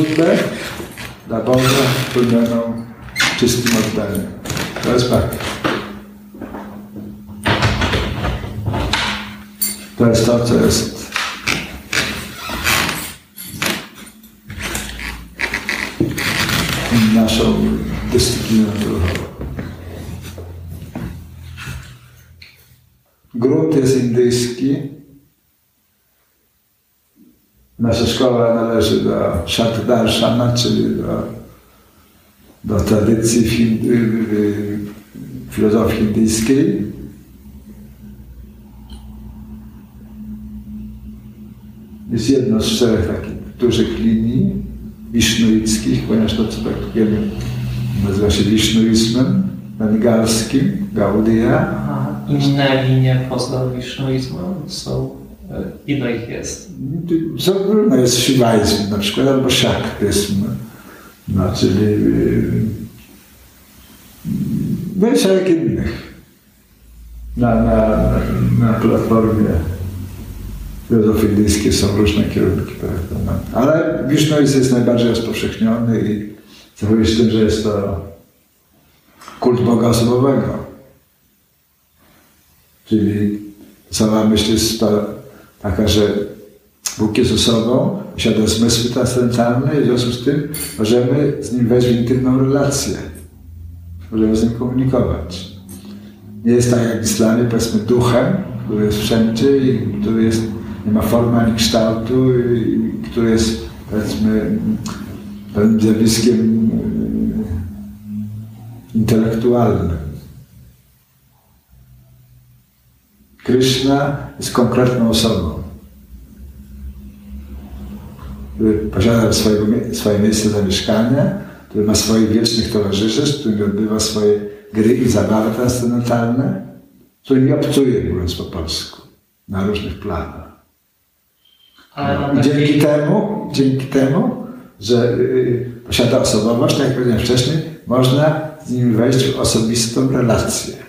modlitwę dla Boga wypełnioną czystym oddaniem. To jest bhakti. To jest to, co jest naszą dyscypliną duchową. Grunt jest indyjski. Nasza szkoła należy do Shatdarshana, czyli do tradycji filozofii indyjskiej. Jest jedno z czterech takich dużych linii wisznuickich, ponieważ to, co praktykujemy, nazywa się wisznuizmem bengalskim, Gaudiya. Inne linie poza wisznuizmem są, ile ich jest? Zarówno jest śiwaizm na przykład, albo śaktyzm, no, czyli szereg innych na platformie filozofii indyjskiej są różne kierunki, prawda? Ale wisznuizm jest najbardziej rozpowszechniony i zachowuje się tym, że jest to kult Boga osobowego. Czyli sama myśl jest taka, że Bóg jest osobą, posiada zmysły transcendentalne i w związku z tym możemy z Nim wejść w intymną relację. Możemy z Nim komunikować. Nie jest tak jak w islamie, powiedzmy, duchem, który jest wszędzie i który jest, nie ma formy ani kształtu, i który jest, powiedzmy, pewnym zjawiskiem intelektualnym. Krishna jest konkretną osobą, który posiada swoje miejsce zamieszkania, który ma swoich wiecznych towarzyszy, z którymi odbywa swoje gry i zabawy transcendentalne, z którymi obcuje, mówiąc po polsku, na różnych planach. No, dzięki temu, że posiada osobowość, tak jak powiedziałem wcześniej, można z nim wejść w osobistą relację.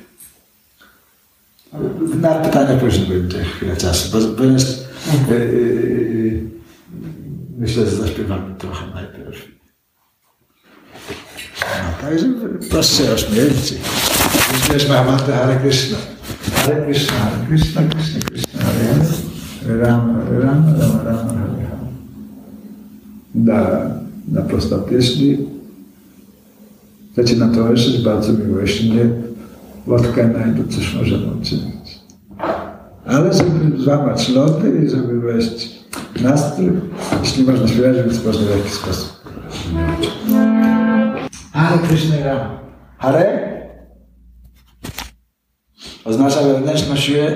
Na pytania później będzie chwilę czasu, bo jest, myślę, że zaśpiewamy trochę najpierw. No, także proszę się ośmielić. Wiesz, Mahamantra Hare Krishna. Hare Krishna, Hare Krishna, Krishna Krishna, Hare Rama, Rama, Rama, Rama, Hare Rama. Na prostotę, jeśli chcecie nam towarzyszyć, bardzo miło, jeśli nie, łodka najdu, coś możemy uczynić. Ale żeby złamać lody i żeby wejść w nastrój, jeśli można śpiewać, więc można w jakiś sposób. Hare Krishna i Rama. Hare oznacza wewnętrzną siłę,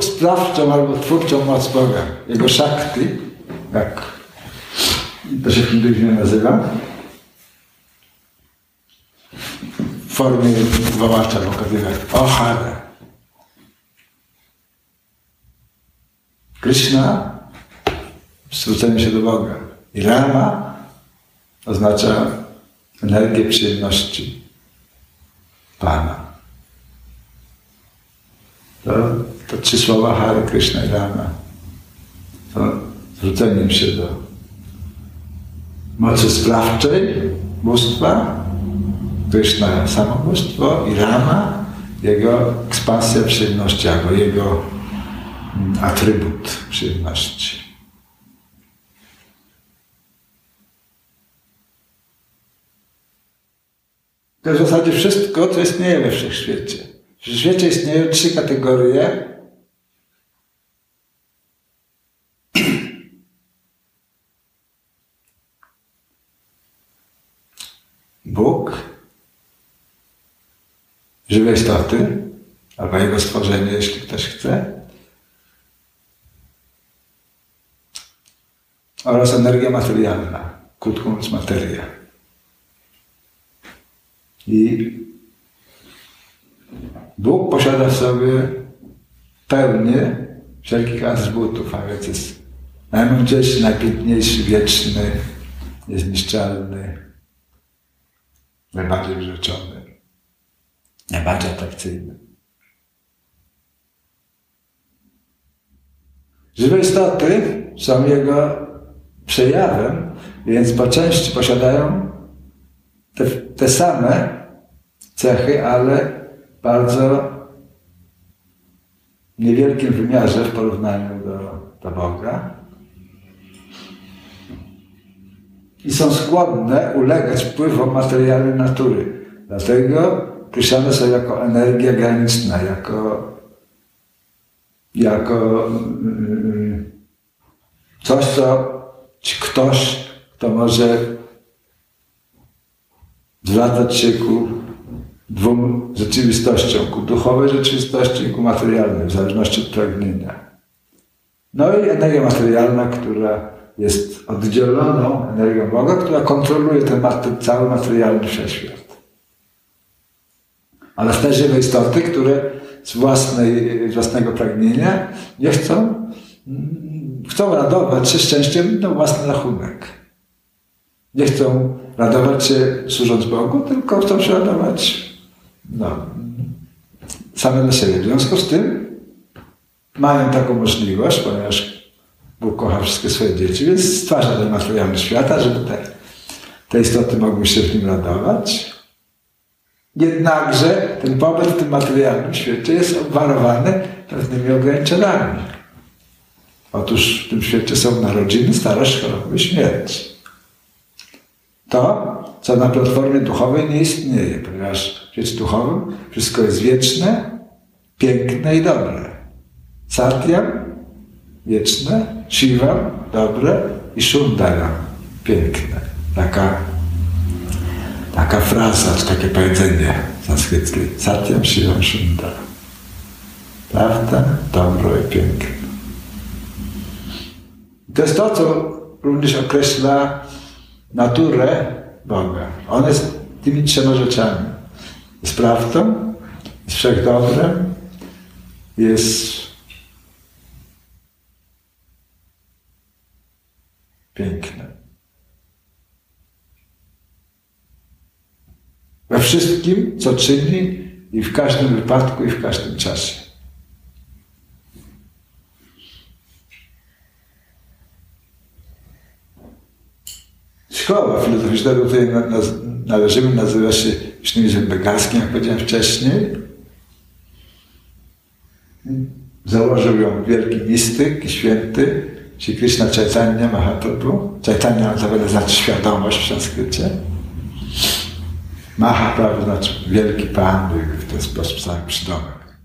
sprawczą albo twórczą moc Boga, jego shakti. Tak. I to się w hinduizmie nazywa. W formie wołacza w O Hare. Krishna, zwrócenie się do Boga. I Rama oznacza energię przyjemności Pana. To trzy słowa Hare, Krishna i Rama. To zwróceniem się do mocy sprawczej bóstwa, Krishna samobóstwo i Rama, jego ekspansja przyjemności, albo jego atrybut przyjemności. To jest w zasadzie wszystko, co istnieje we wszechświecie. W wszechświecie istnieją trzy kategorie. Bóg, żywe istoty, albo jego stworzenie, jeśli ktoś chce, oraz energia materialna, krótko mówiąc materia. I Bóg posiada w sobie pełnię wszelkich atrybutów, a więc jest najmądrzejszy, najpiękniejszy, wieczny, niezniszczalny, najbardziej wyrzeczony. Najbardziej atrakcyjny. Żywe istoty są jego przejawem, Więc po części posiadają te same cechy, ale w bardzo niewielkim wymiarze w porównaniu do Boga. I są skłonne ulegać wpływom materialnej natury. Dlatego określane są jako energia graniczna, jako coś, co ktoś, kto może zwracać się ku dwóm rzeczywistościom, ku duchowej rzeczywistości i ku materialnej, w zależności od pragnienia. No i energia materialna, która jest oddzieloną energią Boga, która kontroluje ten cały materialny wszechświat. Ale też żywe istoty, które z własnego pragnienia nie chcą radować się szczęściem na własny rachunek. Nie chcą radować się służąc Bogu, tylko chcą się radować same dla siebie. W związku z tym mają taką możliwość, ponieważ Bóg kocha wszystkie swoje dzieci, więc stwarza ten materialny świata, żeby te istoty mogły się w nim radować. Jednakże ten pobyt w tym materialnym świecie jest obwarowany pewnymi ograniczeniami. Otóż w tym świecie są narodziny, starość, choroby, śmierć. To, co na platformie duchowej nie istnieje, ponieważ w świecie duchowym wszystko jest wieczne, piękne i dobre. Satyam, wieczne, siwam, dobre i shundalam, piękne. Taka fraza, czy takie powiedzenie sanskryckie. Satyam, siwam, shundalam. Prawda, dobro i piękne. To jest to, co również określa naturę Boga. On jest tymi trzema rzeczami. Jest prawdą, jest wszechdobrem, jest pięknym. We wszystkim, co czyni i w każdym wypadku, i w każdym czasie. Szkoła filozoficzna, do której należymy, nazywa się Wisznuizm bengalskim, jak powiedziałem wcześniej. Założył ją wielki mistyk i święty, czyli Krishna Chaitanya Mahaprabhu. Chaitanya to znaczy świadomość w sanskrycie. Mahaprabhu znaczy wielki pan, w ten sposób cały przydomek.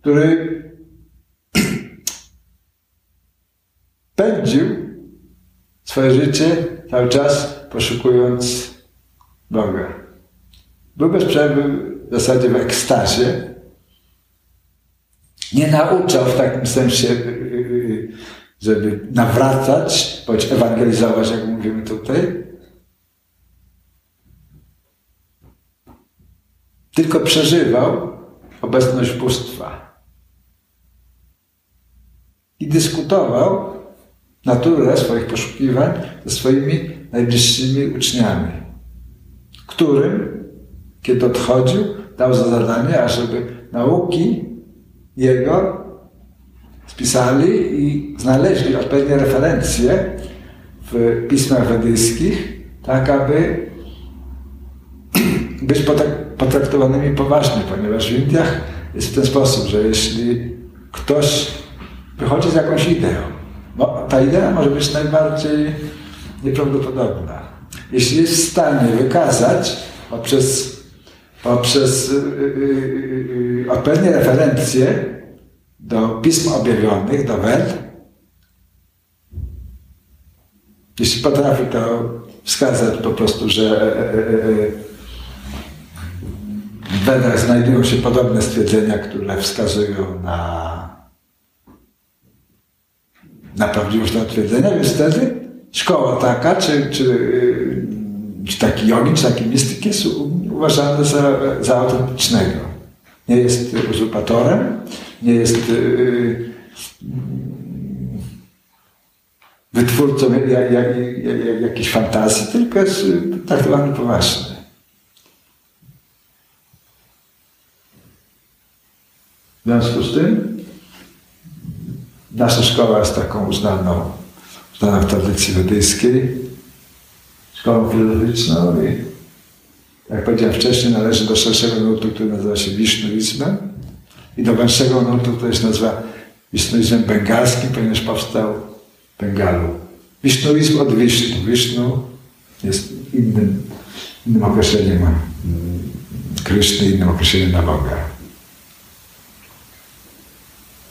Który pędził swoje życie cały czas poszukując Boga. Był bez przerwy w zasadzie w ekstazie. Nie nauczał w takim sensie, żeby nawracać, bądź ewangelizować, jak mówimy tutaj. Tylko przeżywał obecność bóstwa. I dyskutował naturę swoich poszukiwań ze swoimi najbliższymi uczniami, którym, kiedy odchodził, dał za zadanie, ażeby nauki jego spisali i znaleźli odpowiednie referencje w pismach wedyjskich, tak aby być potraktowanymi poważnie, ponieważ w Indiach jest w ten sposób, że jeśli ktoś wychodzi z jakąś ideą, ta idea może być najbardziej nieprawdopodobna. Jeśli jest w stanie wykazać poprzez odpowiednie referencje do pism objawionych, do Ved, jeśli potrafi to wskazać po prostu, że w Vedach znajdują się podobne stwierdzenia, które wskazują na prawdziwość tego twierdzenia, więc wtedy szkoła taka, czy taki jogin, czy taki mistyk jest uważany za autentycznego. Nie jest uzurpatorem, nie jest wytwórcą jakiejś fantazji, tylko jest traktowany poważnie. W związku z tym Nasza szkoła jest taką uznaną w tradycji wedyjskiej, szkołą filozoficzną i, jak powiedziałem wcześniej, należy do szerszego nurtu, który nazywa się Wisznuizmem i do węższego nurtu, który się nazywa Wisznuizmem bengalskim, ponieważ powstał w Bengalu. Wisznuizm od Wisznu. Wisznu jest innym określeniem Kryszny, innym określeniem na Boga.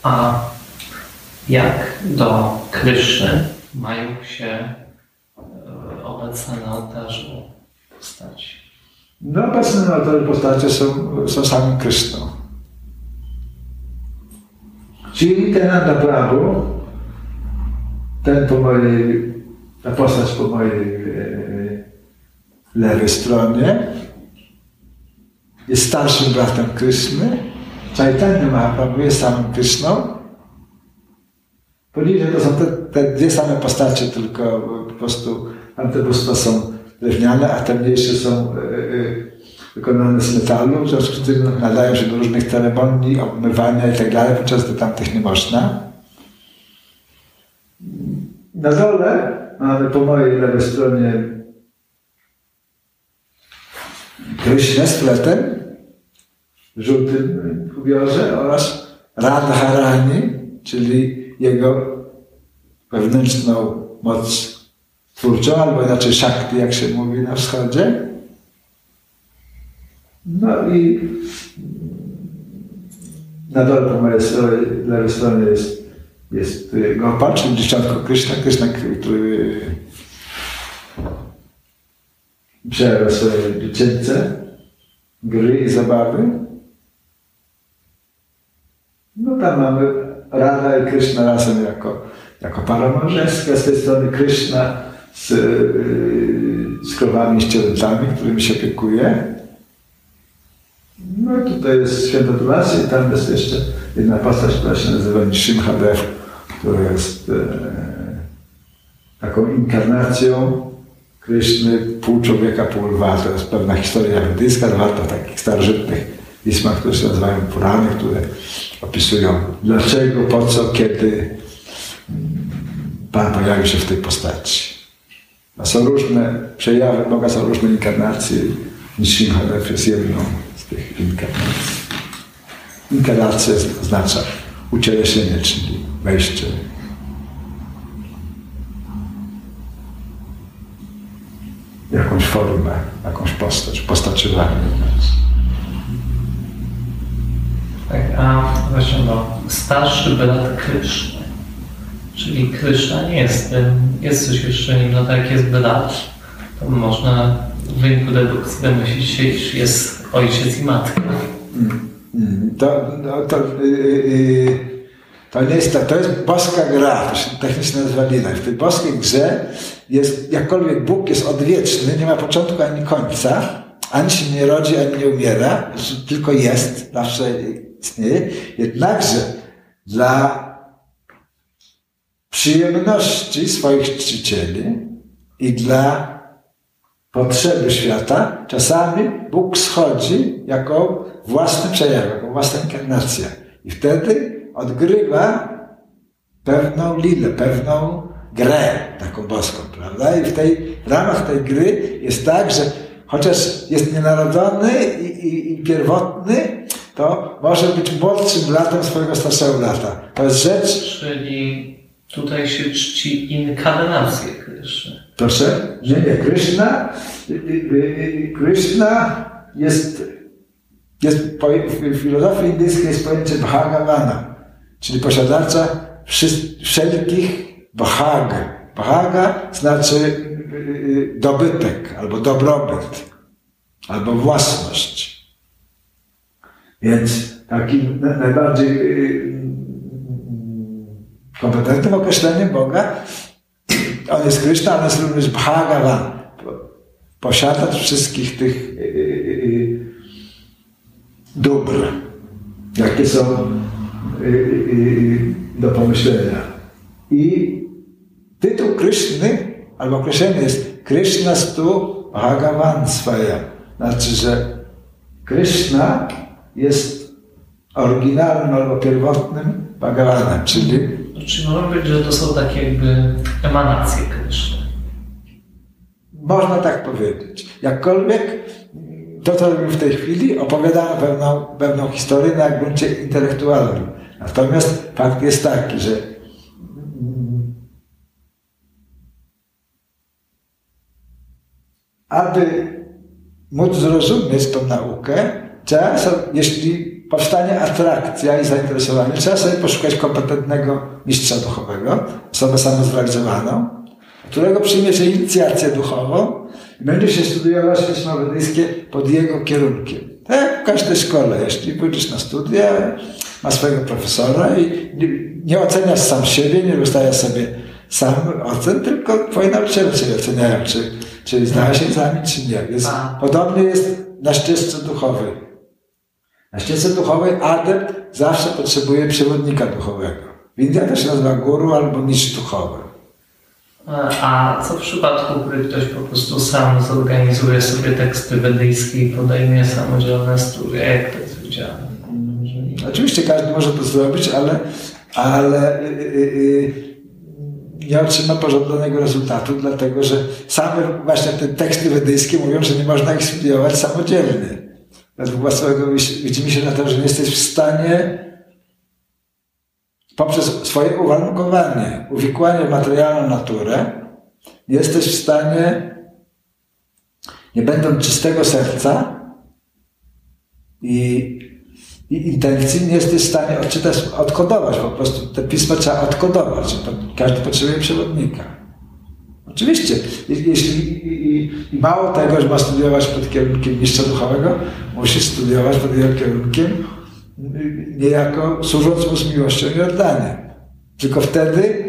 A jak do Kryszny mają się obecne na ołtarzu postaci? No, obecne na ołtarzu postacie są samym Kryszną. Czyli ten Mahaprabhu, ta postać po mojej lewej stronie, jest starszym bratem Kryszny. Chaitanya Mahaprabhu jest samym Kryszną. Poniżej to są te dwie same postacie, tylko po prostu tamte bóstwa są drewniane, a te mniejsze są wykonane z metalu, w związku z tym nadają się do różnych ceremonii, obmywania itd., podczas gdy tamtych nie można. Na dole mamy po mojej lewej stronie Krishna z fletem, żółtym kubiorze, oraz Radharani, czyli jego wewnętrzną moc twórczą, albo inaczej szakty, jak się mówi na wschodzie. No i na dole po mojej lewej stronie jest Gopal, czyli dzieciątko Krishna, który przejął swoje dziecięce gry i zabawy. No tam mamy Radha i Krishna razem jako para małżeńska, z tej strony Krishna z krowami i ścielętami, którymi się opiekuje. No i tutaj jest święta Tulasi i tam jest jeszcze jedna postać, która się nazywa Shimhadev, która jest taką inkarnacją Krishny, pół człowieka, pół lwa. To jest pewna historia indyjska, zawarta w takich starożytnych pismach, które się nazywają Purany, które opisują dlaczego, po co, kiedy Pan pojawił się w tej postaci. A są różne przejawy Boga, są różne inkarnacje. Śimhadev jest jedną z tych inkarnacji. Inkarnacja oznacza ucieleśnienie, czyli wejście. Jakąś formę, jakąś postaczywanie. Tak, a właśnie starszy brat Kryszny, czyli Kryszna nie jest tym, jest coś jeszcze nim, tak jest brat, to można w wyniku dedukcji domyślić się, iż jest ojciec i matka. To jest boska gra, to się technicznie nazywa lila. W tej boskiej grze jest, jakkolwiek Bóg jest odwieczny, nie ma początku ani końca, ani się nie rodzi, ani nie umiera, tylko jest, zawsze istnieje. Jednakże dla przyjemności swoich czcicieli i dla potrzeby świata czasami Bóg schodzi jako własny przejaw, jako własna inkarnacja. I wtedy odgrywa pewną lilę, pewną grę taką boską, prawda? I w ramach tej gry jest tak, że chociaż jest nienarodzony i pierwotny, to może być młodszym bratem swojego starszego brata. To jest rzecz... Czyli tutaj się czci inkarnację Kryszny. Proszę? Nie, Kryszna jest w filozofii indyjskiej jest pojęcie Bhagavana, czyli posiadacza wszelkich bhag. Bhaga znaczy dobytek, albo dobrobyt, albo własność. Więc takim najbardziej kompetentnym określeniem Boga, on jest Krishna, ale jest również Bhagawan. Posiadacz wszystkich tych dóbr, jakie są do pomyślenia. I tytuł Krishny albo określenie jest Krishna stu Bhagavan swaya. Znaczy, że Krishna jest oryginalnym albo pierwotnym Bhagavanem, czyli Czyli można powiedzieć, że to są takie jakby emanacje Kryszny. Można tak powiedzieć. Jakkolwiek to, co w tej chwili opowiadam pewną historię na gruncie intelektualnym. Natomiast fakt jest taki, że aby móc zrozumieć tą naukę, trzeba sobie, jeśli powstanie atrakcja i zainteresowanie, trzeba sobie poszukać kompetentnego mistrza duchowego, osobę samozrealizowaną, którego przyjmie się inicjację duchową i będzie się studiować średniowedyjskie pod jego kierunkiem. Tak jak w każdej szkole, jeśli pójdziesz na studia, ma swojego profesora i nie oceniasz sam siebie, nie dostajesz sobie sam ocen, tylko twoi nauczyciele ciebie oceniają, czy znałeś egzamin, czy nie. Więc podobnie jest na ścieżce duchowej. Na ścieżce duchowej adept zawsze potrzebuje przewodnika duchowego. W Indiach to się nazywa guru albo nicz duchowy. A co w przypadku, gdy ktoś po prostu sam zorganizuje sobie teksty wedyjskie i podejmie samodzielne studia? Jak to jest widziane? Oczywiście każdy może to zrobić, ale nie otrzyma pożądanego rezultatu, dlatego że same właśnie te teksty wedyjskie mówią, że nie można ich studiować samodzielnie. Według własnego widzimy się na to, że nie jesteś w stanie poprzez swoje uwarunkowanie, uwikłanie w materialną naturę, jesteś w stanie, nie będąc czystego serca i intencji, nie jesteś w stanie odczytać, odkodować, po prostu te pisma trzeba odkodować, każdy potrzebuje przewodnika. Oczywiście, jeśli i mało tego, że ma studiować pod kierunkiem mistrza duchowego, musi studiować pod jego kierunkiem, niejako służąc mu z miłością i oddaniem. Tylko wtedy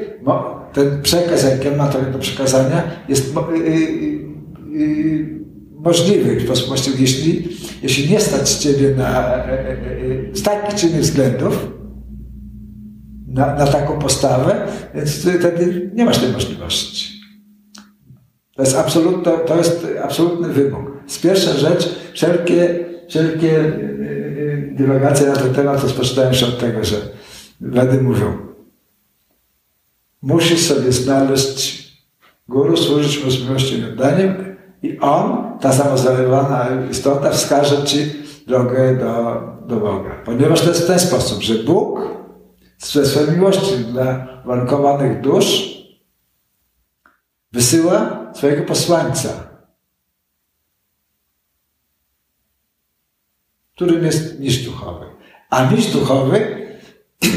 ten przekaz, jaki on ma do przekazania, jest możliwy w sposób, jeśli nie stać ciebie z takich czy innych względów na taką postawę, więc wtedy nie masz tej możliwości. To jest absolutny wymóg. Z pierwsza rzecz, wszelkie dywagacje na ten temat rozpoczynają się od tego, że Wedy mówią, musisz sobie znaleźć guru, służyć mu z miłością i oddaniem, i on, ta samozrealizowana istota, wskaże ci drogę do Boga. Ponieważ to jest w ten sposób, że Bóg ze swojej miłości dla warunkowanych dusz wysyła swojego posłańca, którym jest nicz duchowy. A nicz duchowy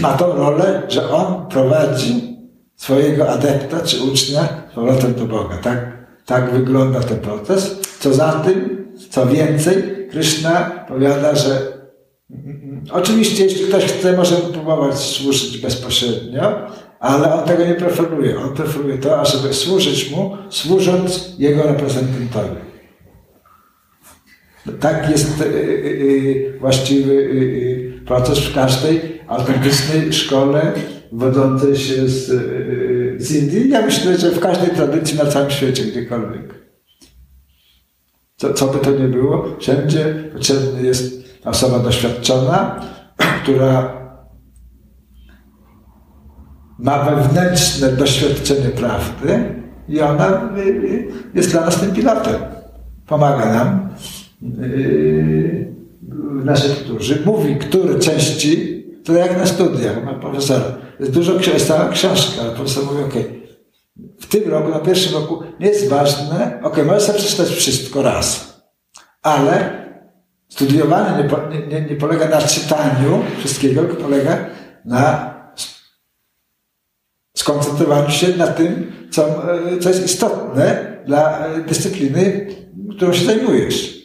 ma tą rolę, że on prowadzi swojego adepta czy ucznia z powrotem do Boga. Tak wygląda ten proces. Co więcej, Krishna powiada, że oczywiście, jeśli ktoś chce, może próbować służyć bezpośrednio, ale on tego nie preferuje. On preferuje to, ażeby służyć mu, służąc jego reprezentantowi. Tak jest właściwy proces w każdej autentycznej szkole wodzącej się z Indii. Ja myślę, że w każdej tradycji na całym świecie, gdziekolwiek. Co by to nie było, wszędzie potrzebna jest osoba doświadczona, która ma wewnętrzne doświadczenie prawdy i ona jest dla nas tym pilotem. Pomaga nam w naszej kulturze. Mówi, które części, to jak na studiach, ma profesora. Jest dużo cała książka, ale profesor mówi, w tym roku, na pierwszym roku nie jest ważne, możesz sobie przeczytać wszystko raz, ale studiowanie nie polega na czytaniu wszystkiego, tylko polega na skoncentrowaniu się na tym, co jest istotne dla dyscypliny, którą się zajmujesz.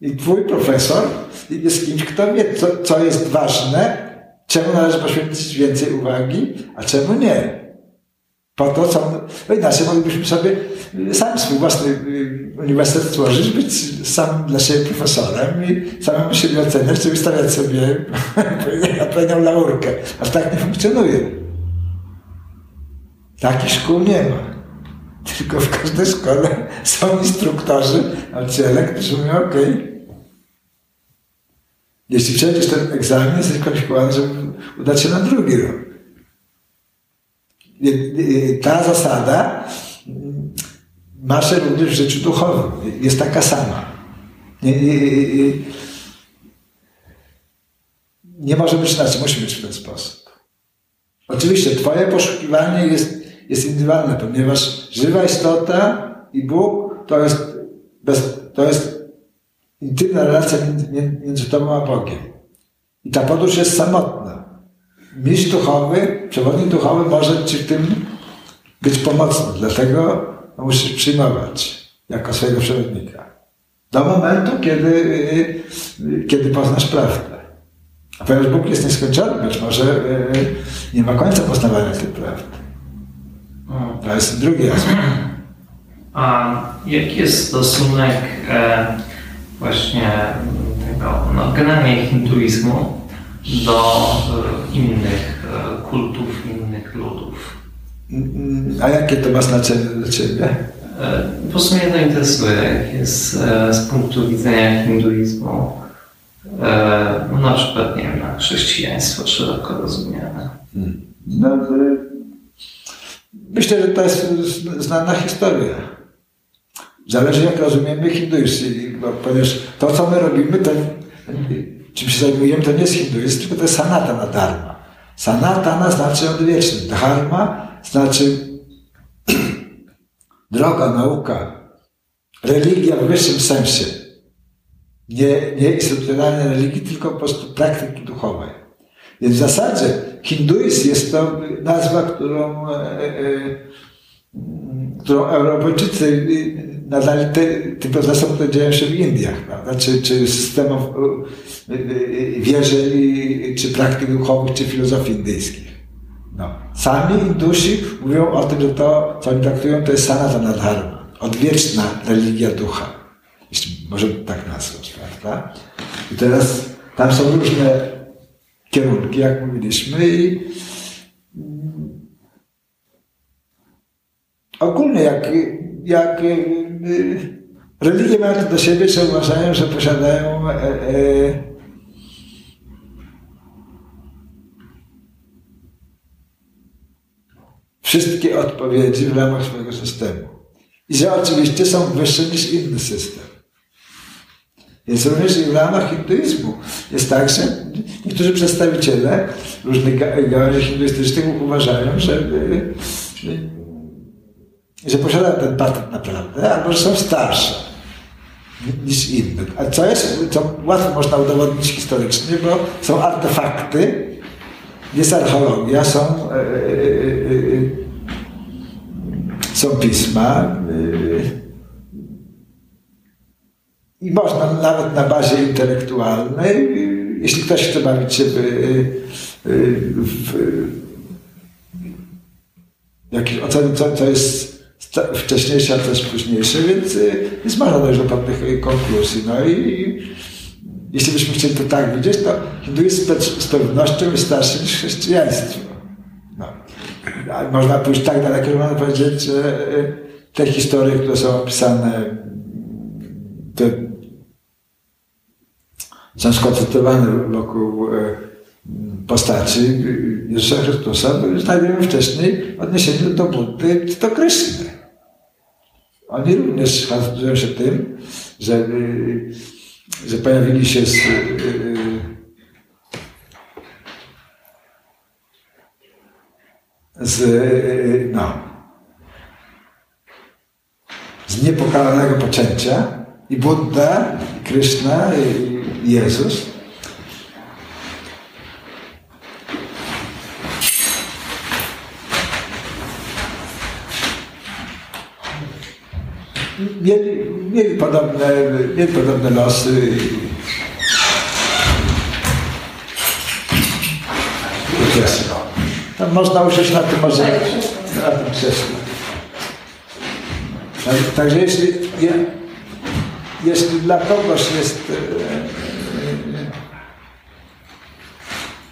I twój profesor jest kimś, kto wie, co jest ważne, czemu należy poświęcić więcej uwagi, a czemu nie. Po to, no inaczej moglibyśmy sobie sam swój własny uniwersytet stworzyć, być sam dla siebie profesorem i samemu siebie oceniać, czy wystawiać sobie odpowiednią laurkę. A tak nie funkcjonuje. Takich szkół nie ma. Tylko w każdej szkole są instruktorzy, nauczyciele, którzy mówią, jeśli przejdziesz ten egzamin, jesteś kwalifikowany, żeby udać się na drugi rok. Ta zasada ma się również w życiu duchowym. Jest taka sama. Nie może być inaczej, musi być w ten sposób. Oczywiście twoje poszukiwanie jest indywidualne, ponieważ żywa istota i Bóg to jest intymna relacja między tobą a Bogiem. I ta podróż jest samotna. Mistrz duchowy, przewodnik duchowy może ci w tym być pomocny, dlatego musisz przyjmować jako swojego przewodnika. Do momentu, kiedy poznasz prawdę. A ponieważ Bóg jest nieskończony, być może nie ma końca poznawania tej prawdy. To jest drugi aspekt. A jaki jest stosunek właśnie tego, no generalnie hinduizmu do innych kultów, innych ludów? A jakie to ma znaczenie dla ciebie? Po prostu mnie to interesuje, jak jest z punktu widzenia hinduizmu, na przykład, nie wiem, na chrześcijaństwo szeroko rozumiane. No, myślę, że to jest znana historia. Zależy, jak rozumiemy hinduizm, ponieważ to, co my robimy, to, czym się zajmujemy, to nie jest hinduizm, tylko to jest sanatana dharma. Sanatana znaczy odwieczny, dharma znaczy droga, nauka, religia w wyższym sensie. Nie instytucjonalnej religii, tylko po prostu praktyki duchowej. Więc w zasadzie hinduizm jest to nazwa, którą Europejczycy nadali tym procesom, które dzieją się w Indiach, prawda? Czy systemów wierzeń, czy praktyk duchowych, czy filozofii indyjskich. No. Sami Indusi mówią o tym, że to, co oni traktują, to jest sanatana dharma, odwieczna religia ducha, jeśli możemy tak nazwać, prawda? I teraz tam są różne kierunki, jak mówiliśmy, i ogólnie jak religie mają to do siebie, że uważają, że posiadają wszystkie odpowiedzi w ramach swojego systemu. I że oczywiście są wyższe niż inny system. Więc również i w ramach hinduizmu jest tak, że niektórzy przedstawiciele różnych gałęzi hinduistycznych uważają, że posiadają ten patent naprawdę, albo że są starsze niż inne. A co jest, co łatwo można udowodnić historycznie, bo są artefakty, jest archeologia, są pisma i można nawet na bazie intelektualnej, jeśli ktoś chce bawić się jakieś oceny, co jest wcześniejsze, a co jest późniejsze, więc jest można dojść do pewnych konkluzji. No i jeśli byśmy chcieli to tak widzieć, to hinduizm z pewnością jest starszy niż chrześcijaństwo. No. Można pójść tak daleko, że można powiedzieć, że te historie, które są opisane, te są skoncentrowane wokół postaci Jezusa Chrystusa, znajdujemy wcześniej odniesienie do Buddy czy do Kryszny. Oni również charakteryzują się tym, że pojawili się z niepokalanego poczęcia i Budda, i Krishna, i Jezus mieli podobne losy. Krzesło. Tam można usiąść na tym krzesle. Także jeśli dla kogoś jest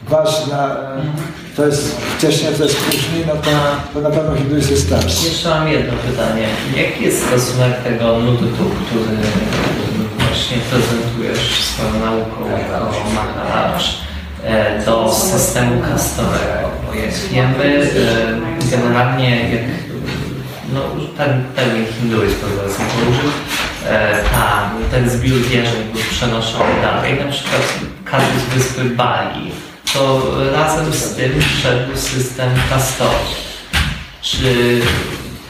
ważna, to jest wcześniej, to jest później, no to na pewno hinduizm jest starszy. Jeszcze mam jedno pytanie. Jaki jest stosunek tego nutu, który właśnie prezentujesz swoją nauką jako Maharaj, do systemu kastowego? jakby generalnie jak, no, ten termin hinduizm powiedzmy użył, ten zbiór wierzeń był przenoszony dalej, na przykład każdy z wyspy Bali, to razem z tym wszedł system kastowy. Czy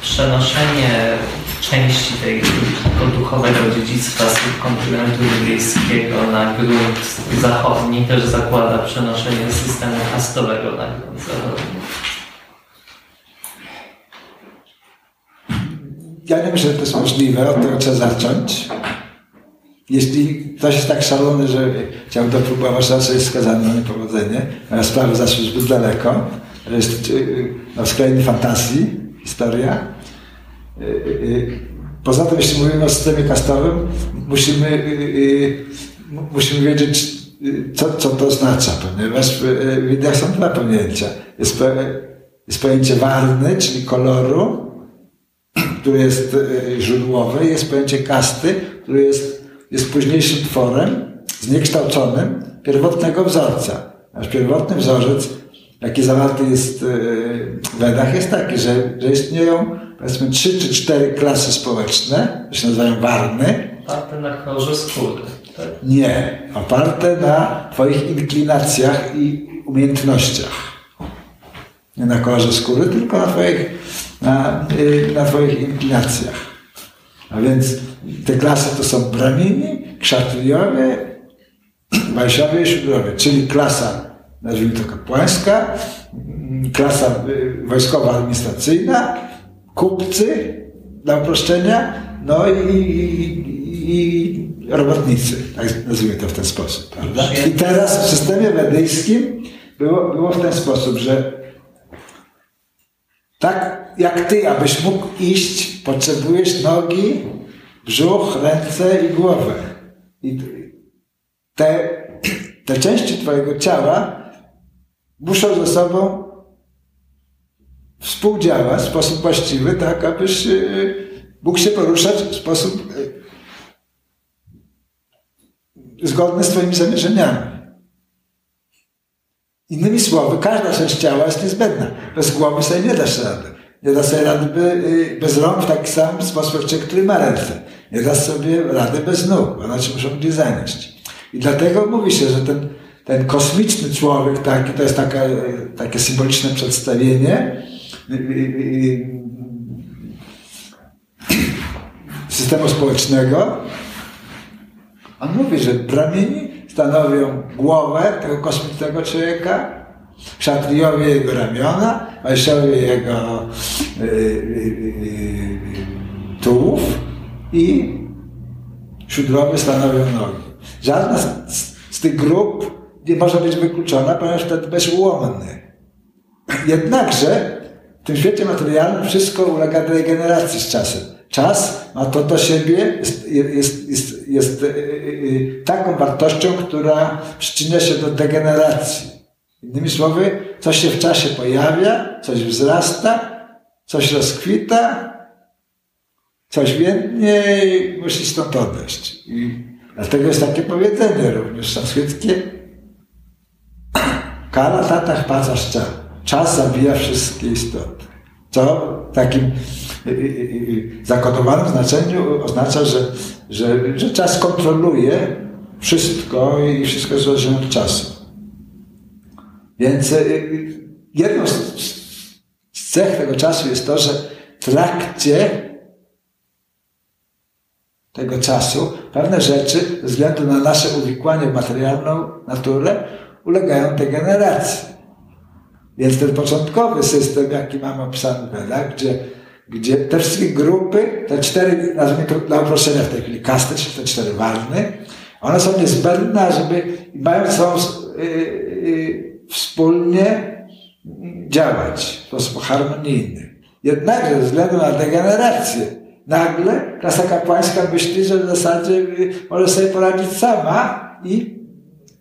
przenoszenie części tego duchowego dziedzictwa z kontynentu indyjskiego na grunt zachodni też zakłada przenoszenie systemu kastowego na grunt zachodni? Ja nie myślę, że to jest możliwe, od tego trzeba zacząć. Jeśli ktoś jest tak szalony, że chciał dopróbować, to jest skazany na niepowodzenie, a sprawy zaszły zbyt daleko, że jest na skrajnej fantazji historia. Poza tym, jeśli mówimy o systemie kastowym, musimy wiedzieć, co to oznacza, ponieważ w Indiach są dwa pojęcia. Jest pojęcie warny, czyli koloru, który jest źródłowy, jest pojęcie kasty, który jest późniejszym tworem zniekształconym pierwotnego wzorca. Nasz pierwotny wzorzec, jaki zawarty jest w Vedach, jest taki, że istnieją powiedzmy 3 czy 4 klasy społeczne, które się nazywają warny. Oparte na kolorze skóry, tak? Nie, oparte na twoich inklinacjach i umiejętnościach. Nie na kolorze skóry, tylko na twoich inklinacjach. A więc te klasy to są Bramini, Krzartyljowie, Bajszowie i Śródrowie, czyli klasa, nazwijmy to kapłańska, klasa wojskowa, administracyjna, kupcy, dla uproszczenia, no i robotnicy, tak nazwijmy to w ten sposób, prawda? I teraz w systemie wedyjskim było w ten sposób, że tak jak ty, abyś mógł iść, potrzebujesz nogi, brzuch, ręce i głowę. I te części twojego ciała muszą ze sobą współdziałać w sposób właściwy, tak abyś mógł się poruszać w sposób zgodny z twoimi zamierzeniami. Innymi słowy, każda część ciała jest niezbędna. Bez głowy sobie nie dasz rady. Nie dasz sobie rady bez rąk w taki sam sposób, jak człowiek, który ma ręce. Nie dasz sobie rady bez nóg, bo znaczy muszą gdzieś zanieść. I dlatego mówi się, że ten kosmiczny człowiek, taki, to jest takie symboliczne przedstawienie systemu społecznego. On mówi, że Bramini stanowią głowę tego kosmicznego człowieka, Kshatrijowie jego ramiona, Vaishyowie jego tułów i Śudrowie stanowią nogi. Żadna z tych grup nie może być wykluczona, ponieważ wtedy będziesz ułomny. Jednakże w tym świecie materialnym wszystko ulega degeneracji z czasem. Czas ma to do siebie, jest taką wartością, która przyczynia się do degeneracji. Innymi słowy, coś się w czasie pojawia, coś wzrasta, coś rozkwita, coś więdnie i musi stąd odejść. I dlatego jest takie powiedzenie również sanskryckie. Kala tatach paca szcza. Czas zabija wszystkie istoty. Co w takim zakodowanym znaczeniu oznacza, że czas kontroluje wszystko i wszystko jest zależne od czasu. Więc jedną z cech tego czasu jest to, że w trakcie tego czasu pewne rzeczy ze względu na nasze uwikłanie w materialną naturę ulegają degeneracji. Więc ten początkowy system, jaki mamy opisany w Vedach, gdzie te wszystkie grupy, te 4, nazwijmy to dla uproszczenia w tej chwili kasty, czyli te 4 warny, one są niezbędne, żeby mając sobą wspólnie działać w sposób harmonijny. Jednakże ze względu na degenerację, nagle klasa kapłańska myśli, że w zasadzie może sobie poradzić sama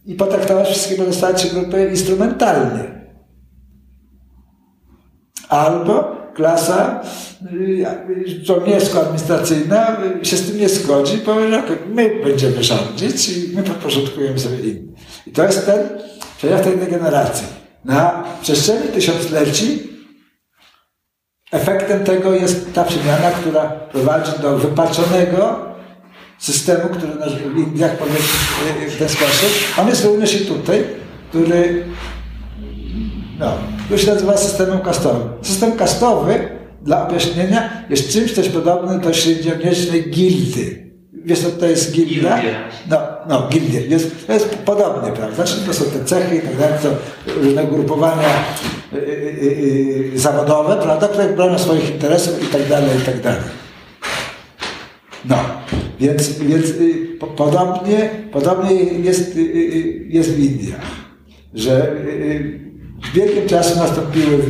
i potraktować wszystkie pozostałe grupy instrumentalnie. Albo klasa żołniersko-administracyjna się z tym nie zgodzi, powie, że my będziemy rządzić i my podporządkujemy sobie innych. I to jest ten przejaw tej degeneracji. na przestrzeni tysiącleci efektem tego jest ta przemiana, która prowadzi do wypaczonego systemu, który jak powiem w ten sposób. On jest również i tutaj, który już się nazywa systemem kastowym. System kastowy, dla objaśnienia, jest czymś coś podobnym do średniowiecznej gildy. Wiesz, co to jest gilda? Gildia. Jest podobnie, prawda? Znaczy, to są te cechy i tak dalej, to różne grupowania zawodowe, prawda? Które bronią swoich interesów i tak dalej, i tak dalej. Więc podobnie jest w Indiach, że w biegiem czasu nastąpiły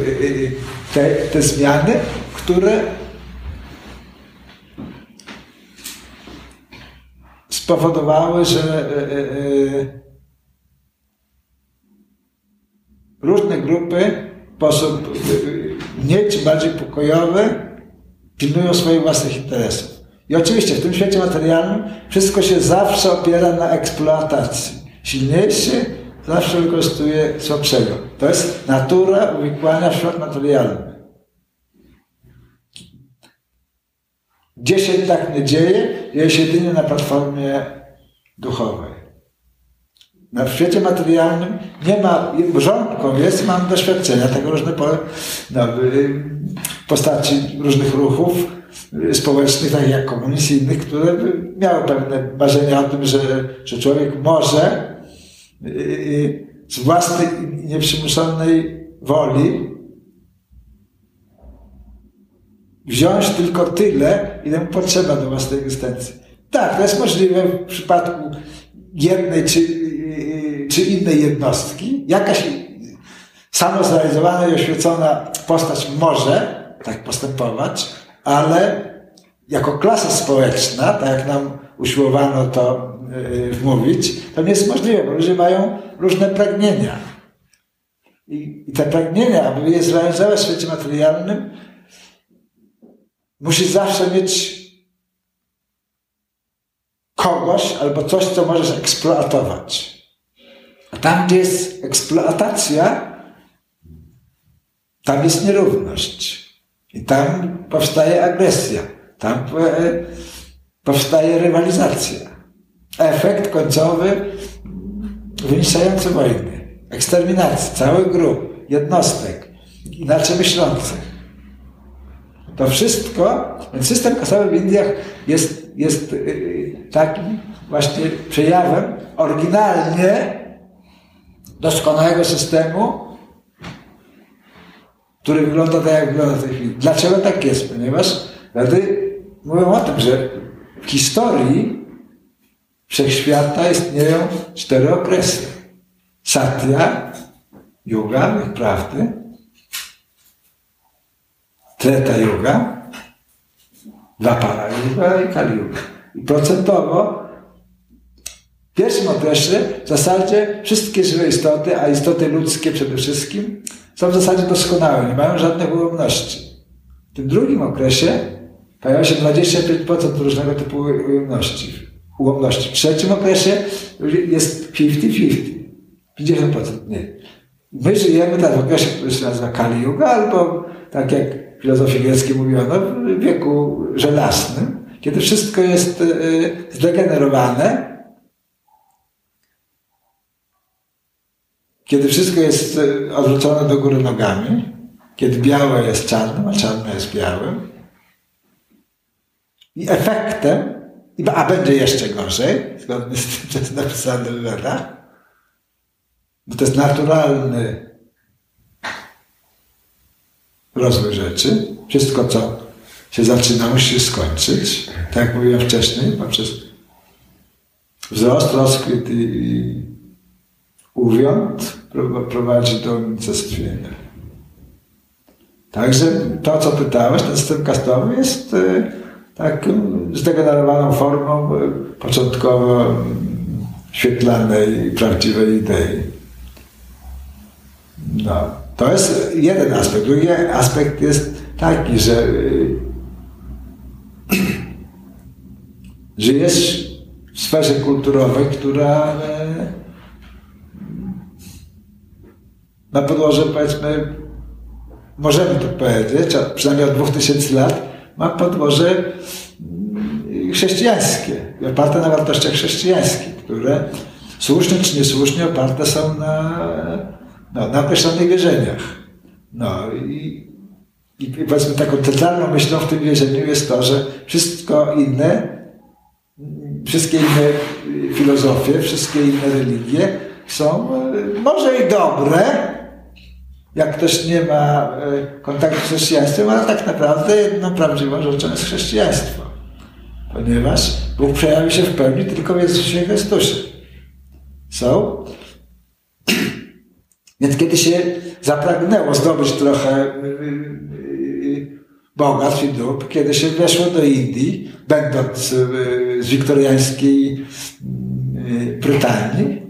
te zmiany, które spowodowały, że różne grupy w sposób mniej czy bardziej pokojowy pilnują swoich własnych interesów. I oczywiście w tym świecie materialnym wszystko się zawsze opiera na eksploatacji. Silniejszy zawsze wykorzystuje słabszego. To jest natura uwikłania w świat materialny. 10 tak nie dzieje się jedynie na platformie duchowej. Na świecie materialnym nie ma, rządką jest, mam doświadczenia tego różne postaci różnych ruchów społecznych, takich jak komunizm i innych, które miały pewne marzenia o tym, że człowiek może z własnej nieprzymuszonej woli wziąć tylko tyle, ile mu potrzeba do własnej egzystencji. Tak, to jest możliwe w przypadku jednej czy innej jednostki. Jakaś samozrealizowana i oświecona postać może tak postępować, ale jako klasa społeczna, tak jak nam usiłowano to wmówić, to nie jest możliwe, bo ludzie mają różne pragnienia. I te pragnienia, aby je zrealizować w świecie materialnym, musi zawsze mieć kogoś albo coś, co możesz eksploatować. A tam, gdzie jest eksploatacja, tam jest nierówność. I tam powstaje agresja, tam powstaje rywalizacja. Efekt końcowy wyniszczający wojny, eksterminacji całych grup, jednostek, inaczej myślących. To wszystko, ten system kasowy w Indiach jest takim właśnie przejawem oryginalnie doskonałego systemu, który wygląda tak, jak wygląda w tej chwili. Dlaczego tak jest? Ponieważ mówią o tym, że w historii wszechświata istnieją 4 okresy. Satya, Yuga, wiek prawdy, Treta Yuga, Dwapara Yuga i Kali Yuga. I procentowo w pierwszym okresie w zasadzie wszystkie żywe istoty, a istoty ludzkie przede wszystkim, są w zasadzie doskonałe, nie mają żadnych ułomności. W tym drugim okresie pojawia się 25% różnego typu ułomności. W trzecim okresie jest 50-50, 50% mniej. My żyjemy teraz w okresie, który się nazywa Kali Yuga, albo tak jak w filozofii greckiej mówiono, w wieku żelaznym, kiedy wszystko jest zdegenerowane, kiedy wszystko jest odwrócone do góry nogami, kiedy białe jest czarnym, a czarne jest białym. I efektem, a będzie jeszcze gorzej, zgodnie z tym, co jest napisane w Vedach, bo to jest naturalny rozwój rzeczy. Wszystko, co się zaczyna, musi się skończyć. Tak jak mówiłem wcześniej, poprzez wzrost, rozkwit i uwiąd prowadzi do unicestwienia. Także to, co pytałeś, ten system kastowy jest taką zdegenerowaną formą początkowo świetlanej, prawdziwej idei. To jest jeden aspekt. Drugi aspekt jest taki, że żyjesz w sferze kulturowej, która na podłożu, powiedzmy, możemy to powiedzieć, a przynajmniej od 2000 lat, ma podłoże chrześcijańskie, oparte na wartościach chrześcijańskich, które słusznie czy niesłusznie oparte są na określonych wierzeniach. No i powiedzmy taką centralną myślą w tym wierzeniu jest to, że wszystkie inne filozofie, wszystkie inne religie są może i dobre, jak ktoś nie ma kontaktu z chrześcijaństwem, ale tak naprawdę jedną prawdziwą rzeczą jest chrześcijaństwo. Ponieważ Bóg przejawi się w pełni tylko w Jezusie Chrystusie. So? Więc kiedy się zapragnęło zdobyć trochę bogactw i dóbr, kiedy się weszło do Indii, będąc z wiktoriańskiej Brytanii,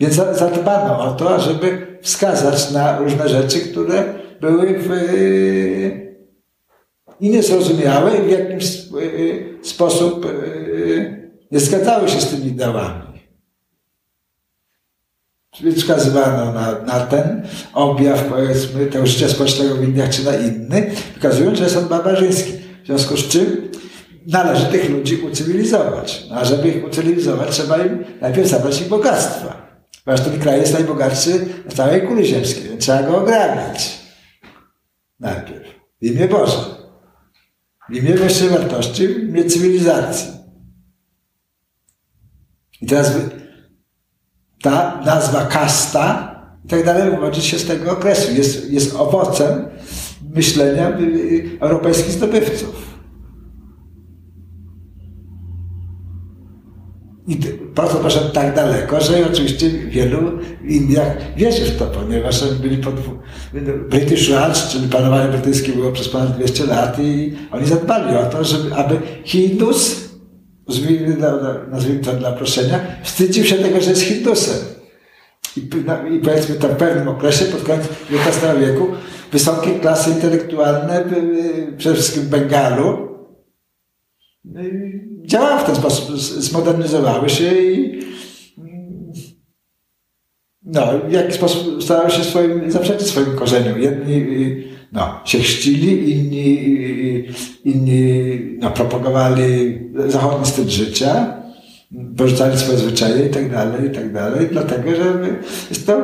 więc zadbano o to, żeby wskazać na różne rzeczy, które były i niezrozumiałe i w jakiś sposób nie zgadzały się z tymi ideałami. Więc wskazywano na ten objaw, powiedzmy, tego życia społecznego w Indiach czy na inny, wskazując, że są barbarzyński. W związku z czym należy tych ludzi ucywilizować. A żeby ich ucywilizować, trzeba im najpierw zabrać ich bogactwa. Ponieważ ten kraj jest najbogatszy na całej kuli ziemskiej, więc trzeba go ograbić. Najpierw. W imię Boże. W imię wyższej wartości, w imię cywilizacji. I teraz ta nazwa kasta i tak dalej wywodzi się z tego okresu. Jest owocem myślenia europejskich zdobywców. I poszedł tak daleko, że oczywiście wielu w Indiach wierzy w to, ponieważ oni byli pod British Raj, czyli panowanie brytyjskie było przez ponad 200 lat i oni zadbali o to, aby Hindus, nazwijmy to dla uproszczenia, wstydził się tego, że jest Hindusem. I powiedzmy to w pewnym okresie, pod koniec XIX wieku, wysokie klasy intelektualne, przede wszystkim w Bengalu, działały w ten sposób, zmodernizowały się i w jakiś sposób starały się zaprzeczyć swoim korzeniom. Jedni się chrzcili, inni propagowali zachodni styl życia, porzucali swoje zwyczaje i tak dalej, dlatego, że jest to,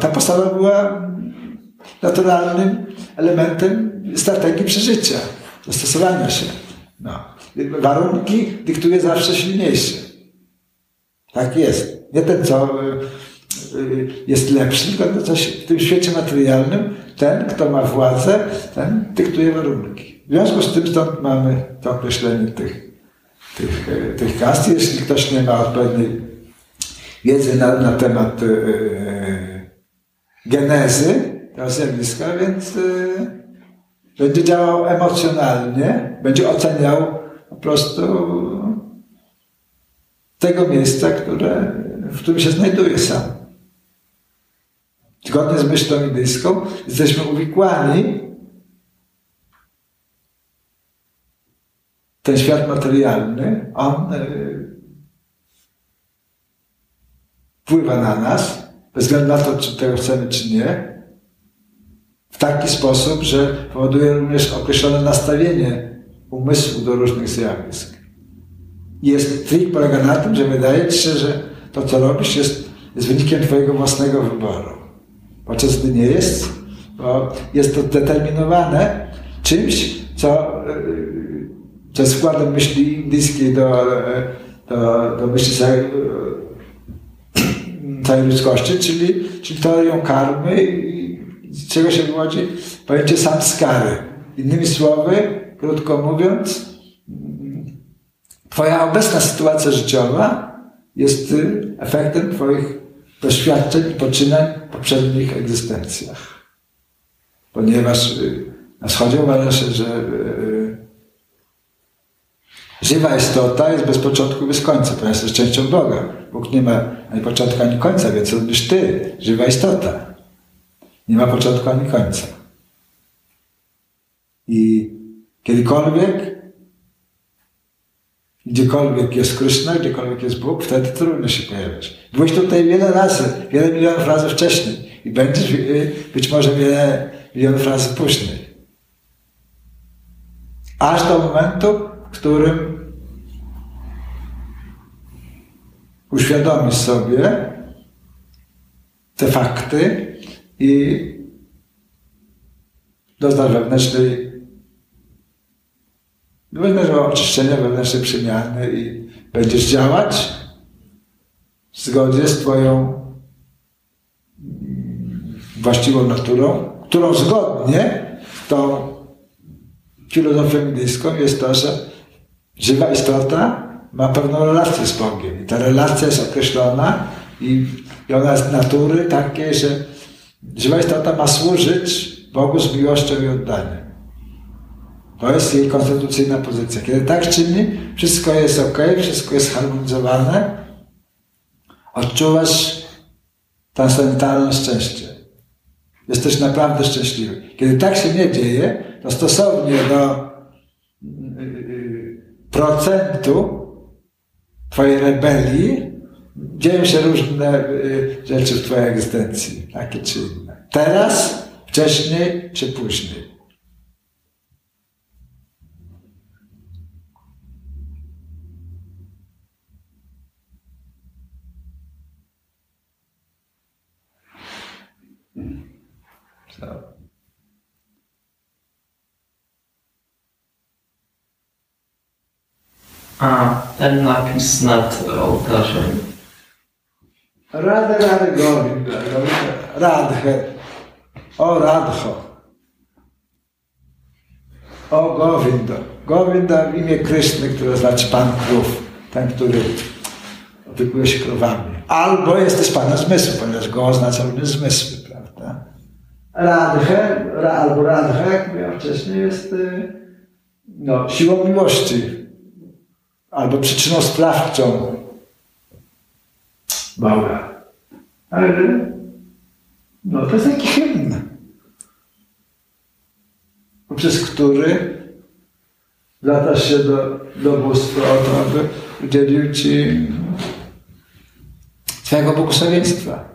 ta postawa była naturalnym elementem strategii przeżycia, dostosowania się. Warunki dyktuje zawsze silniejszy. Tak jest. Nie ten, co jest lepszy, tylko ten, co w tym świecie materialnym, ten, kto ma władzę, ten dyktuje warunki. W związku z tym stąd mamy to określenie tych kast. Jeśli ktoś nie ma odpowiedniej wiedzy na temat genezy tego zjawiska, więc będzie działał emocjonalnie, będzie oceniał po prostu tego miejsca, w którym się znajduje sam. Zgodnie z myślą indyjską jesteśmy uwikłani w ten świat materialny, on wpływa na nas, bez względu na to, czy tego chcemy, czy nie. W taki sposób, że powoduje również określone nastawienie umysłu do różnych zjawisk. Trik polega na tym, że wydaje ci się, że to, co robisz, jest wynikiem twojego własnego wyboru. Podczas gdy nie jest, bo jest to determinowane czymś, co jest wkładem myśli indyjskiej do myśli całej ludzkości, czyli teorią karmy, z czego się wywodzi pojęcie samskary. Innymi słowy, krótko mówiąc, twoja obecna sytuacja życiowa jest efektem twoich doświadczeń i poczynań w poprzednich egzystencjach. Ponieważ na wschodzie uważa się, że żywa istota jest bez początku, bez końca, ponieważ jest częścią Boga. Bóg nie ma ani początku, ani końca, więc również ty, żywa istota. Nie ma początku ani końca. I kiedykolwiek Gdziekolwiek jest Krishna, gdziekolwiek jest Bóg, wtedy trudno się pojawiać. Byłeś tutaj wiele razy, wiele milionów razy wcześniej i będziesz być może wiele milionów razy później. Aż do momentu, w którym uświadomisz sobie te fakty i doznasz wewnętrznego oczyszczenia, wewnętrznej przemiany i będziesz działać w zgodzie z twoją właściwą naturą, którą zgodnie tą filozofią indyjską jest to, że żywa istota ma pewną relację z Bogiem. I ta relacja jest określona i ona jest natury takiej, że żywa istota ma służyć Bogu z miłością i oddaniem. To jest jej konstytucyjna pozycja. Kiedy tak czyni, wszystko jest ok, wszystko jest harmonizowane, odczuwasz transcendentalne szczęście. Jesteś naprawdę szczęśliwy. Kiedy tak się nie dzieje, to stosownie do procentu twojej rebelii dzieją się różne rzeczy w twojej egzystencji, takie czy inne. Teraz, wcześniej czy później. A ten napis nad ołtarzem. Radharani Gowinda, Radhe. O Radho. O Govinda. Govinda w imię Kryszny, które znaczy Pan Krów. Ten, który opiekuje się krowami. Albo jesteś Panem Zmysłu, ponieważ go oznacza również zmysły, prawda? Radhe, albo Radhe, jak mówiłem wcześniej, jest siłą miłości. Albo przyczyną sprawczą Boga. Ale to jest taki hymn, poprzez który latasz się do bóstwa o to, aby udzielił ci twojego błogosławieństwa.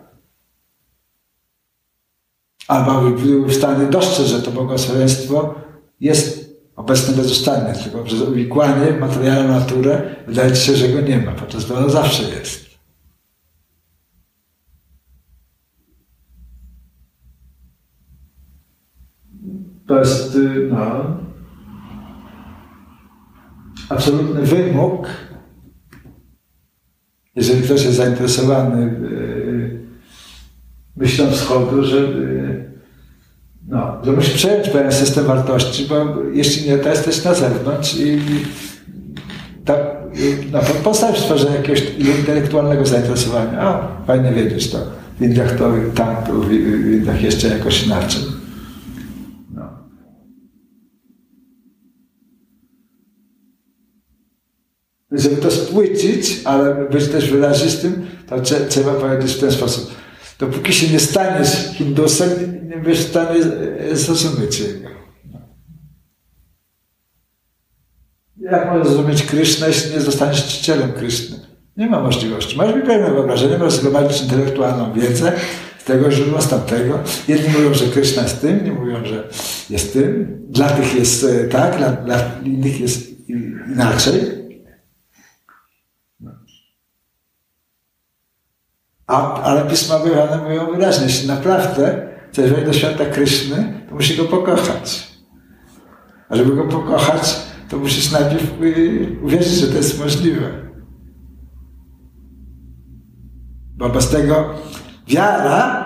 Albo aby był w stanie dostrzec, że to błogosławieństwo jest obecne bezustannie, tylko przez uwikłanie w materialną naturę wydaje ci się, że go nie ma, podczas gdy ono zawsze jest. To jest absolutny wymóg, jeżeli ktoś jest zainteresowany myślą wschodu, żeby że musisz przejąć pewien system wartości, bo jeśli nie, to jesteś na zewnątrz i podstawie stworzenia jakiegoś intelektualnego zainteresowania. A, fajnie wiedzieć to. W Indiach to tam, w Indiach jeszcze jakoś inaczej. Żeby to spłycić, ale być też wyrazistym, to trzeba powiedzieć w ten sposób. Dopóki się nie staniesz Hindusem, nie będziesz w stanie zrozumieć jego. Jak możesz zrozumieć Krysznę, jeśli nie zostaniesz czcicielem Kryszny? Nie ma możliwości. Masz mi pewne wyobrażenie, możesz zgromadzić intelektualną wiedzę z tego źródła, z tamtego. Jedni mówią, że Kryszna jest tym, inni mówią, że jest tym. Dla tych jest tak, dla innych jest inaczej. Ale pisma Bajszowie mówią wyraźnie, jeśli naprawdę chcesz wejść do świata Kryszny, to musisz go pokochać. A żeby go pokochać, to musisz najpierw uwierzyć, że to jest możliwe. Bo bez tego wiara,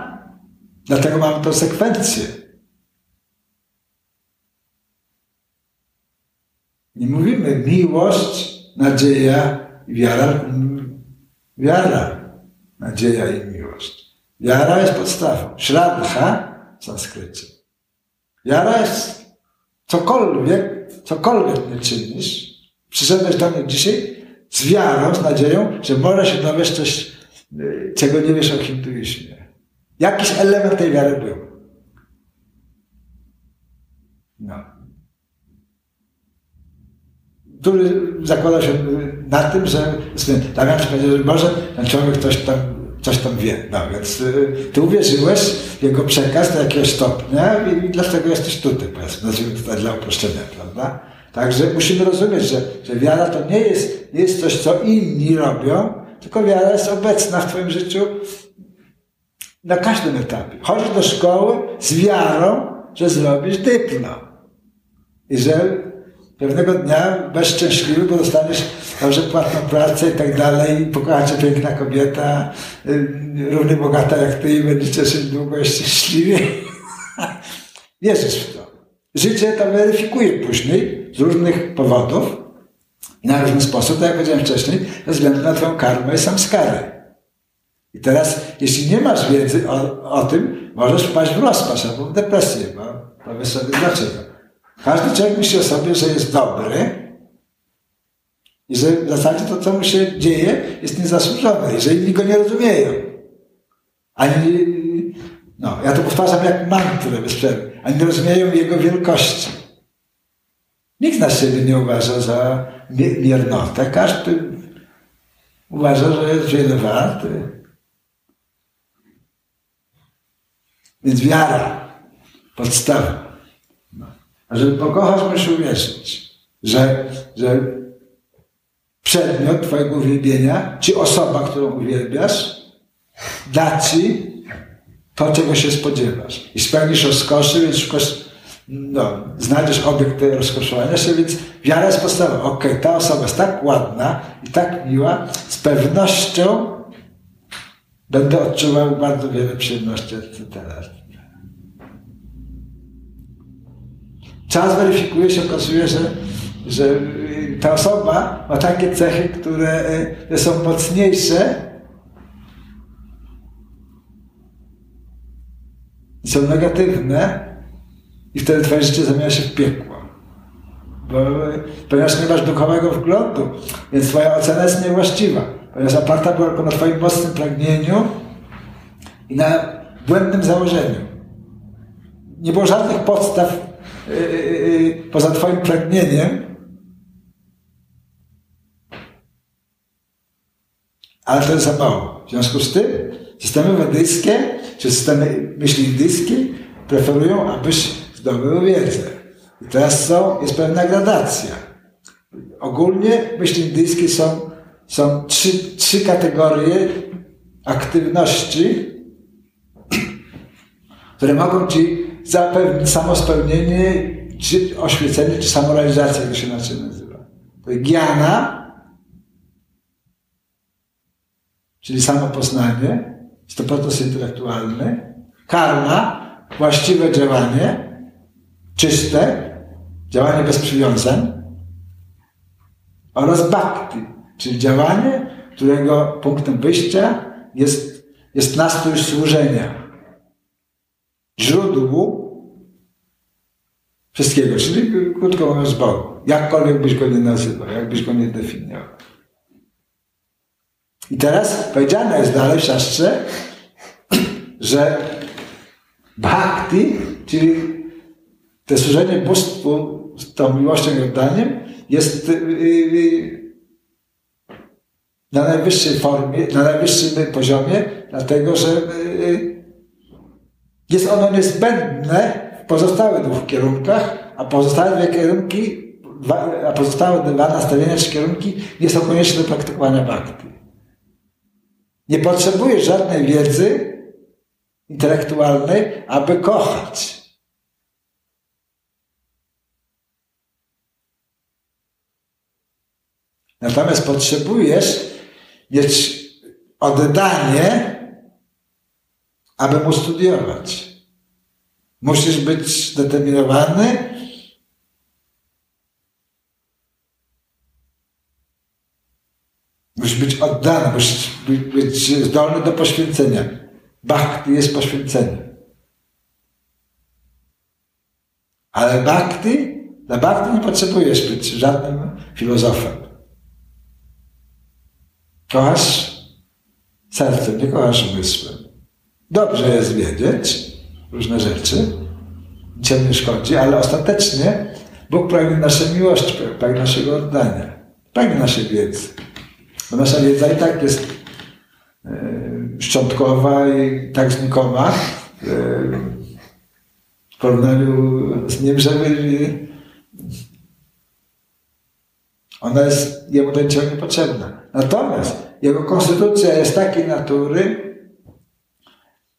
dlatego mamy tą sekwencję. Nie mówimy miłość, nadzieja i wiara. Wiara. Nadzieja i miłość. Wiara jest podstawą. Śraddha w sanskrycie. Wiara jest cokolwiek nie czynisz, przyszedłeś do mnie dzisiaj z wiarą, z nadzieją, że może się dowiesz coś, czego nie wiesz o hinduizmie. Jakiś element tej wiary był. który zakłada się na tym, że tam powiedział, że może ten człowiek coś tam wie. No więc ty uwierzyłeś w jego przekaz do jakiegoś stopnia i dlatego jesteś tutaj, powiedzmy, dla uproszczenia, prawda? Także musimy rozumieć, że wiara to nie jest coś, co inni robią, tylko wiara jest obecna w twoim życiu na każdym etapie. Chodzisz do szkoły z wiarą, że zrobisz dyplom i że pewnego dnia będziesz szczęśliwy, bo dostaniesz dobrze płatną pracę i tak dalej, pokocha cię piękna kobieta, równie bogata jak ty i będziesz cieszyć długo i szczęśliwie. Wierzysz w to. Życie to weryfikuje później z różnych powodów i na różny sposób, tak jak powiedziałem wcześniej, ze względu na twoją karmę i samskarę. I teraz, jeśli nie masz wiedzy o tym, możesz wpaść w rozpacz albo w depresję, bo powiesz sobie dlaczego. Każdy człowiek myśli o sobie, że jest dobry i że w zasadzie to, co mu się dzieje, jest niezasłużone i że inni go nie rozumieją. Ani, no, ja to powtarzam jak mantrę bez przerwy, ani nie rozumieją jego wielkości. Nikt na siebie nie uważa za miernotę, każdy uważa, że jest wiele warty. Więc wiara, podstawa. A żeby pokochać, musisz uwierzyć, że przedmiot twojego uwielbienia, czy osoba, którą uwielbiasz, da ci to, czego się spodziewasz. I spełnisz rozkoszy, więc znajdziesz obiekt tej rozkoszowania się, więc wiara jest podstawą. Okej, ta osoba jest tak ładna i tak miła, z pewnością będę odczuwał bardzo wiele przyjemności teraz. Czas weryfikuje się, okazuje, że ta osoba ma takie cechy, które są mocniejsze i są negatywne i wtedy twoje życie zamienia się w piekło. Ponieważ nie masz duchowego wglądu, więc twoja ocena jest niewłaściwa, ponieważ oparta była tylko na twoim mocnym pragnieniu i na błędnym założeniu. Nie było żadnych podstaw poza twoim pragnieniem, ale to jest za mało. W związku z tym systemy wedyjskie, czy systemy myśli indyjskiej preferują, abyś zdobył wiedzę. I teraz jest pewna gradacja. Ogólnie myśli indyjskie są trzy kategorie aktywności, które mogą ci samospełnienie, czy oświecenie, czy samorealizacja, jak to się inaczej nazywa. To jest jnana, czyli samopoznanie, jest to proces intelektualny, karma, właściwe działanie, czyste, działanie bez przywiązań oraz bhakti, czyli działanie, którego punktem wyjścia jest nastrój służenia. Źródłu wszystkiego, czyli krótko mówiąc Bogu, jakkolwiek byś go nie nazywał, jakbyś go nie definiował. I teraz powiedziane jest dalej w szastrze, że bhakti, czyli to służenie bóstwu z tą miłością i oddaniem, jest na najwyższej formie, na najwyższym poziomie, dlatego że jest ono niezbędne w pozostałych dwóch kierunkach, a pozostałe dwa nastawienia czy kierunki nie są konieczne do praktykowania bhakti. Nie potrzebujesz żadnej wiedzy intelektualnej, aby kochać. Natomiast potrzebujesz mieć oddanie, aby mu studiować. Musisz być zdeterminowany . Musisz być oddany, musisz być zdolny do poświęcenia. Bhakti jest poświęceniem. Ale dla bhakti nie potrzebujesz być żadnym filozofem. Kochasz sercem, nie kochasz umysłem. Dobrze jest wiedzieć różne rzeczy, cię nie szkodzi, ale ostatecznie Bóg pragnie naszej miłości, pragnie naszego oddania, pragnie naszej wiedzy. Bo nasza wiedza i tak jest szczątkowa i tak znikoma w porównaniu z nim, że ona jest jemu do niczego niepotrzebna. Natomiast jego konstytucja jest takiej natury,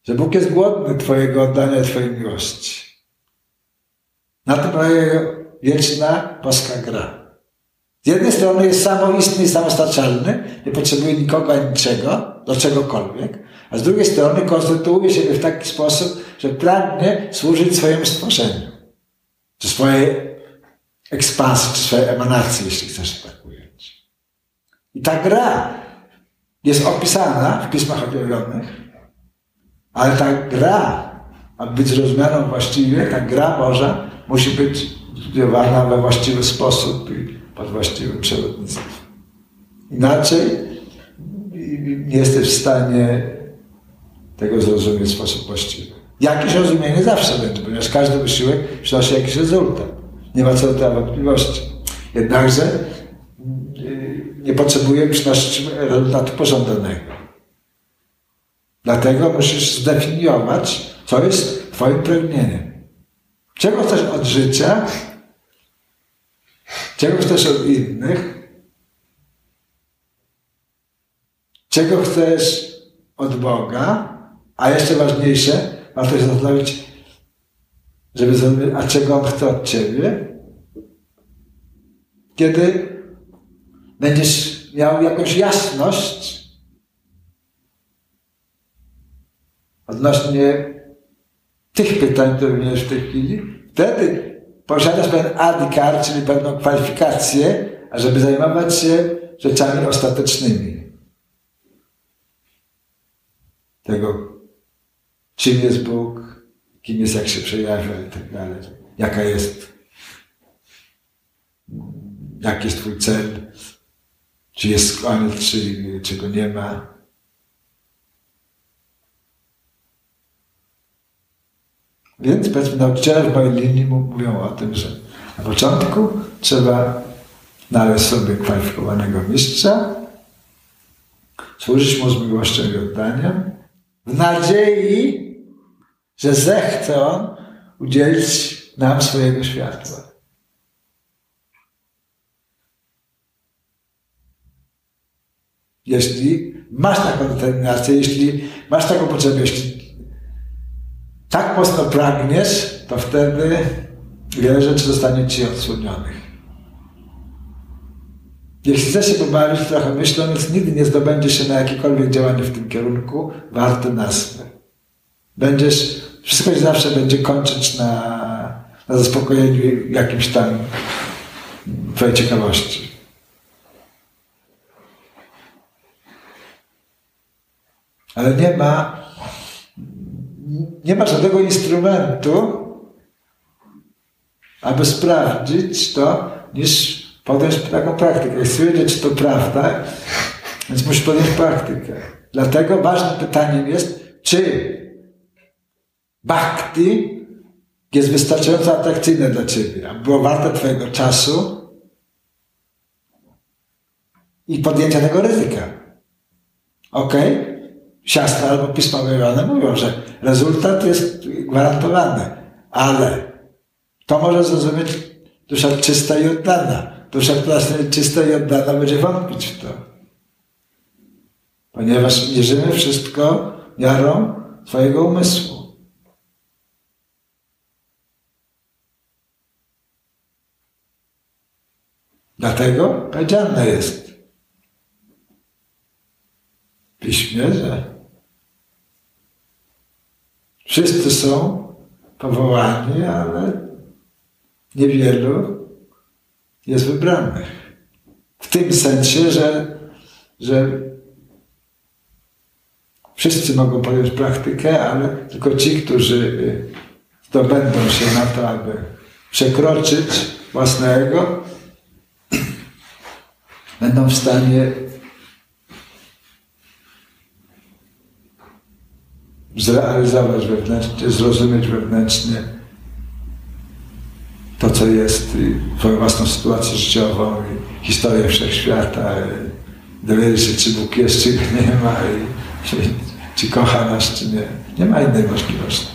że Bóg jest głodny twojego oddania, twojej miłości. Na tym polega wieczna boska gra. Z jednej strony jest samoistny i samostarczalny, nie potrzebuje nikogo ani niczego, do czegokolwiek, a z drugiej strony konstytuuje siebie w taki sposób, że pragnie służyć swojemu stworzeniu, czy swojej ekspansji, czy swojej emanacji, jeśli chcesz tak ująć. I ta gra jest opisana w pismach objawionych, ale ta gra, aby być zrozumianą właściwie, ta gra Boża musi być studiowana we właściwy sposób i pod właściwym przewodnictwem. Inaczej nie jesteś w stanie tego zrozumieć w sposób właściwy. Jakieś rozumienie zawsze będzie, ponieważ każdy wysiłek przynosi jakiś rezultat. Nie ma co do tego wątpliwości. Jednakże nie potrzebuje przynosić rezultatu pożądanego. Dlatego musisz zdefiniować, co jest twoim pragnieniem. Czego chcesz od życia? Czego chcesz od innych? Czego chcesz od Boga? A jeszcze ważniejsze, warto się zastanowić, żeby zrozumieć, a czego On chce od ciebie? Kiedy będziesz miał jakąś jasność odnośnie tych pytań, które miałeś w tej chwili, wtedy posiadasz pewien adhikar, czyli pewną kwalifikację, ażeby zajmować się rzeczami ostatecznymi. Tego, czym jest Bóg, kim jest, jak się przejawia i tak dalej. Jaki jest twój cel, czy jest koniec, czy go nie ma. Więc powiedzmy, nauczyciele w mojej linii mówią o tym, że na początku trzeba znaleźć sobie kwalifikowanego mistrza, służyć mu z miłością i oddaniem, w nadziei, że zechce on udzielić nam swojego światła. Jeśli masz taką determinację, jeśli masz taką potrzebę, tak mocno pragniesz, to wtedy wiele rzeczy zostanie ci odsłonionych. Jeśli chcesz się pobawić trochę myślą, więc nigdy nie zdobędziesz się na jakiekolwiek działanie w tym kierunku warte nazwy. Wszystko się zawsze będzie kończyć na zaspokojeniu jakimś tam twojej ciekawości. Ale nie ma żadnego instrumentu, aby sprawdzić to, niż podjąć taką praktykę. Chcesz wiedzieć, czy to prawda, więc musisz podjąć praktykę. Dlatego ważnym pytaniem jest, czy bhakti jest wystarczająco atrakcyjne dla ciebie, aby było warte twojego czasu i podjęcia tego ryzyka. Okej? Siastra albo pisma objawione mówią, że rezultat jest gwarantowany, ale to może zrozumieć dusza czysta i oddana. Dusza czysta i oddana będzie wątpić w to. Ponieważ mierzymy wszystko miarą swojego umysłu. Dlatego powiedziane jest w Piśmie, że wszyscy są powołani, ale niewielu jest wybranych. W tym sensie, że wszyscy mogą podjąć praktykę, ale tylko ci, którzy zdobędą się na to, aby przekroczyć własne ego, będą w stanie zrealizować wewnętrznie, zrozumieć wewnętrznie to, co jest, twoją własną sytuację życiową, historię wszechświata, dowiedzieć się, czy Bóg jest, czy nie ma, czy kocha nas, czy nie. Nie ma innej możliwości.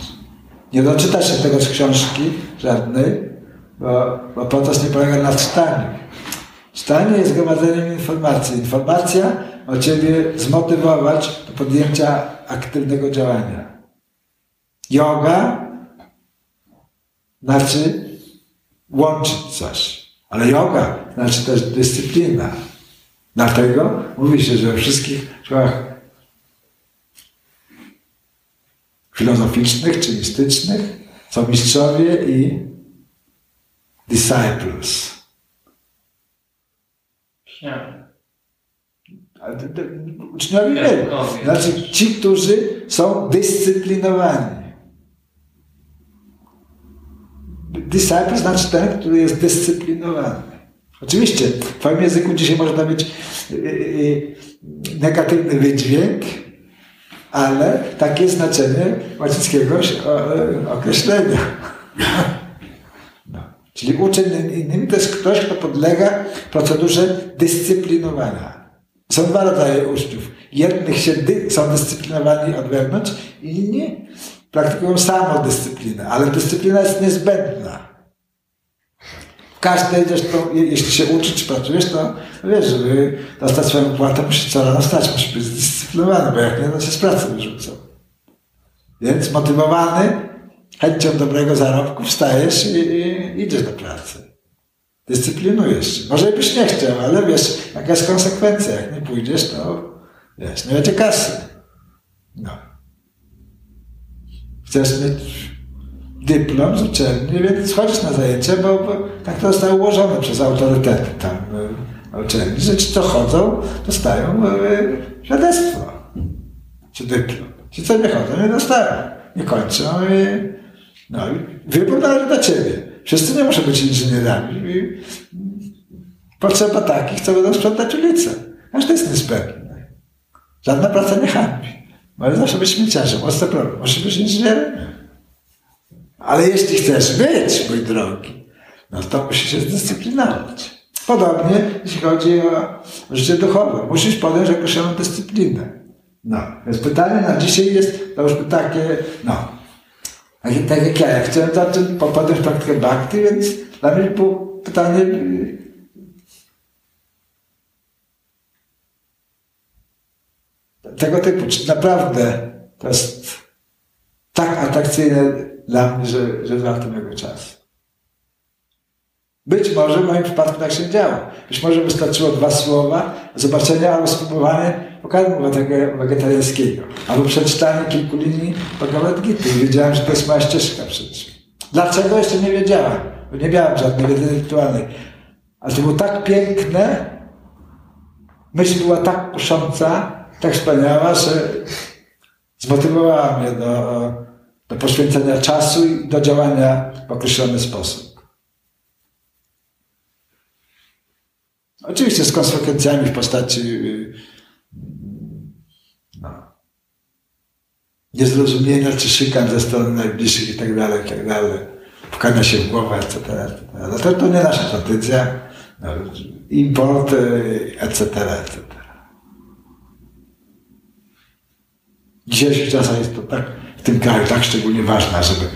Nie doczyta się tego z książki żadnej, bo proces nie polega na czytaniu. Czytanie jest gromadzeniem informacji. Informacja ma ciebie zmotywować do podjęcia aktywnego działania. Yoga znaczy łączyć coś, ale yoga znaczy też dyscyplina. Dlatego mówi się, że we wszystkich szkołach filozoficznych czy mistycznych są mistrzowie i disciples. Uczniowie wielu. Znaczy ci, którzy są dyscyplinowani. Disciple znaczy ten, który jest dyscyplinowany. Oczywiście w twoim języku dzisiaj można mieć negatywny wydźwięk, ale takie znaczenie łacińskiego określenia. No. Czyli uczeń innym to jest ktoś, kto podlega procedurze dyscyplinowania. Są dwa rodzaje uczniów. Jednych są dyscyplinowani od wewnątrz, inni praktykują samodyscyplinę, ale dyscyplina jest niezbędna. Każdy, jeśli się uczysz, czy pracujesz, to wiesz, żeby dostać swoją płatę, musisz co rano stać, musisz być zdyscyplinowany, bo jak nie, to się z pracy wyrzucą. Więc motywowany chęcią dobrego zarobku wstajesz i idziesz do pracy. Dyscyplinujesz się. Może byś nie chciał, ale wiesz, jaka jest konsekwencja. Jak nie pójdziesz, to wiesz, nie będzie kasy. No. Chcesz mieć dyplom z uczelni, więc chodzisz na zajęcia, bo tak to zostało ułożone przez autorytety tam uczelni, że ci co chodzą, dostają świadectwo, czy dyplom. Ci co nie chodzą, nie dostają, nie kończą i wybór należy do ciebie. Wszyscy nie muszą być inżynierami. Potrzeba takich, co będą sprzątać ulicę. Aż to jest niezbędne. Żadna praca nie hańbi. Może zawsze być śmieciarzem, ostry problem. Możesz być inżynierem. Ale jeśli chcesz być, mój drogi, no to musisz się zdyscyplinować. Podobnie, jeśli chodzi o życie duchowe. Musisz podjąć określoną dyscyplinę. No, więc pytanie na dzisiaj jest, to już by takie, no, tak jak ja chciałem zacząć podjąć praktykę bhakti, więc dla mnie było pytanie, tego typu, czy naprawdę to jest tak atrakcyjne dla mnie, że warto mojego czasu. Być może w moim przypadku tak się działo. Być może wystarczyło 2 słowa, zobaczenia albo spróbowanie pokarmu wegetariańskiego, albo przeczytanie kilku linii Bhagavad Gita i wiedziałem, że to jest moja ścieżka przecież. Dlaczego jeszcze nie wiedziałem? Bo nie miałem żadnej wiedzy intelektualnej. Ale to było tak piękne, myśl była tak kusząca, tak wspaniała, że zmotywowała mnie do poświęcenia czasu i do działania w określony sposób. Oczywiście z konsekwencjami w postaci niezrozumienia czy szykan ze strony najbliższych itd., pukania się w głowę, etc. No to nie nasza tradycja, import, etc. W dzisiejszych czasach jest to tak w tym kraju tak szczególnie ważna, żeby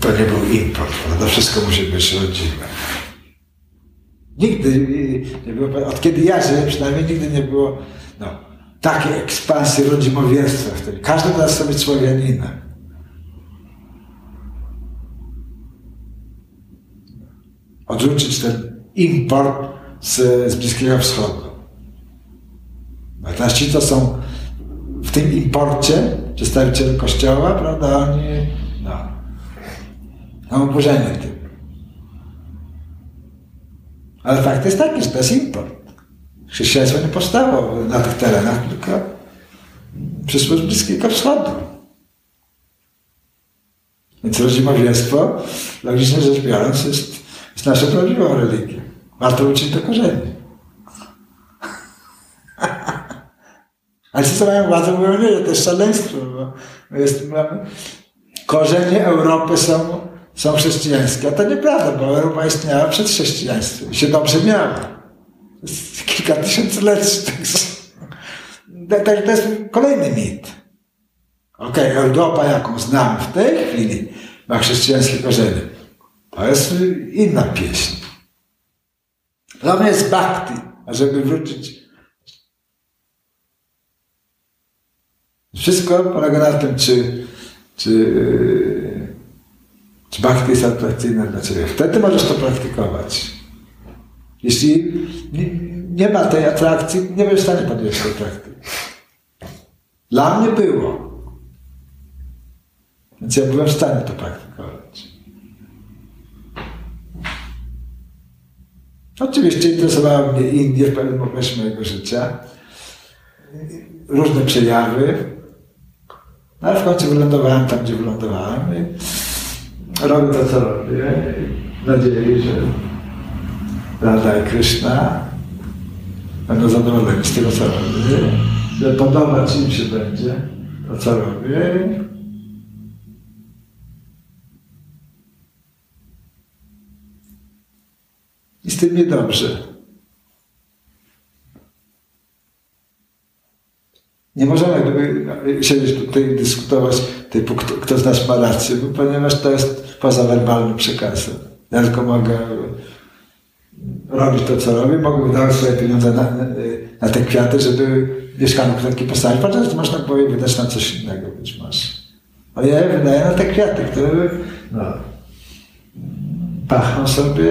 to nie był import, bo to wszystko musi być rodzime. Nigdy nie było, od kiedy ja żyję przynajmniej, nigdy nie było takiej ekspansji rodzimowierstwa w tym. Każdy teraz sobie Słowianinem. Odrzucić ten import z Bliskiego Wschodu. A teraz ci, co są w tym imporcie, przedstawiciel Kościoła, prawda, oni są oburzeni tym. Ale fakt jest taki, że to jest import. Chrześcijaństwo nie powstało na tych terenach, tylko przyszło z Bliskiego Wschodu. Więc rodzimowieństwo, logicznie rzecz biorąc, jest naszą prawdziwą religią. Warto uczyć do korzeni. Ale ci, co mają władzę, mówią, że to jest szaleństwo, bo korzenie Europy są są chrześcijańskie, a to nieprawda, bo Roma istniała przed chrześcijaństwem i się dobrze miała. Kilka tysięcy lat. Także to jest kolejny mit. Okej, Europa, jaką znamy w tej chwili, ma chrześcijańskie korzenie. To jest inna pieśń. Dla mnie jest bhakti, a żeby wrócić. Wszystko polega na tym, czy bhakti jest atrakcyjne dla ciebie. Wtedy możesz to praktykować. Jeśli nie ma tej atrakcji, nie będziesz w stanie podjąć tej praktyki. Dla mnie było. Więc ja byłem w stanie to praktykować. Oczywiście interesowały mnie Indie w pewnym okresie mojego życia. Różne przejawy. No ale w końcu wylądowałem tam, gdzie wylądowałem. I robię to, co robię. W nadziei, że Radha i Krishna będą zadowoleni z tego, co robię. Że podobać im się będzie to, co robię. I z tym niedobrze. Nie możemy siedzieć tutaj i dyskutować, typu, kto z nas ma rację, ponieważ to jest poza werbalnym przekazem. Ja tylko mogę robić to, co robię, mogę wydawać swoje pieniądze na te kwiaty, żeby mieszkanów kwiatki postawić. Chociaż można było wydać na coś innego być może. Ale ja je wydaję na te kwiaty, które pachną sobie.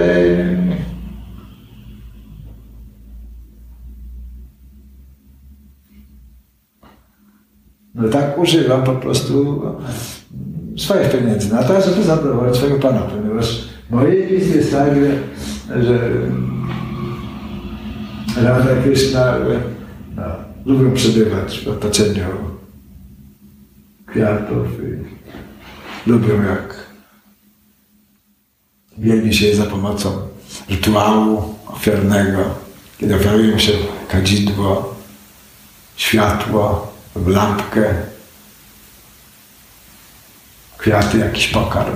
No tak używam po prostu swoich pieniędzy na to, żeby zadowolić swojego Pana, ponieważ moje wizje jest tak, że Radha i Krishna lubią przebywać w otoczeniu kwiatów i lubią, jak wielbi się za pomocą rytuału ofiarnego, kiedy ofiarują się kadzidło, światło, w lampkę, kwiaty, jakiś pokarm.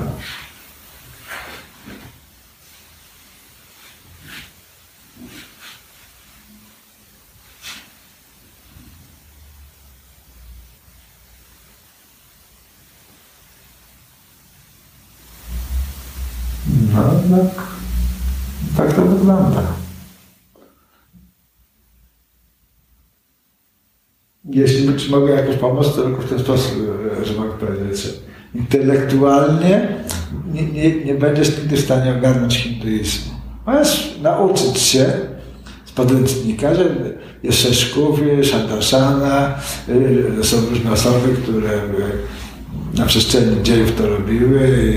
No tak to wygląda. Jeśli mogę jakoś pomóc, to tylko w ten sposób, że mogę powiedzieć, że intelektualnie nie będziesz nigdy w stanie ogarnąć hinduizmu. Możesz nauczyć się z podręcznika, że jest Szeszkówie, Shandarsana, są różne osoby, które na przestrzeni dziejów to robiły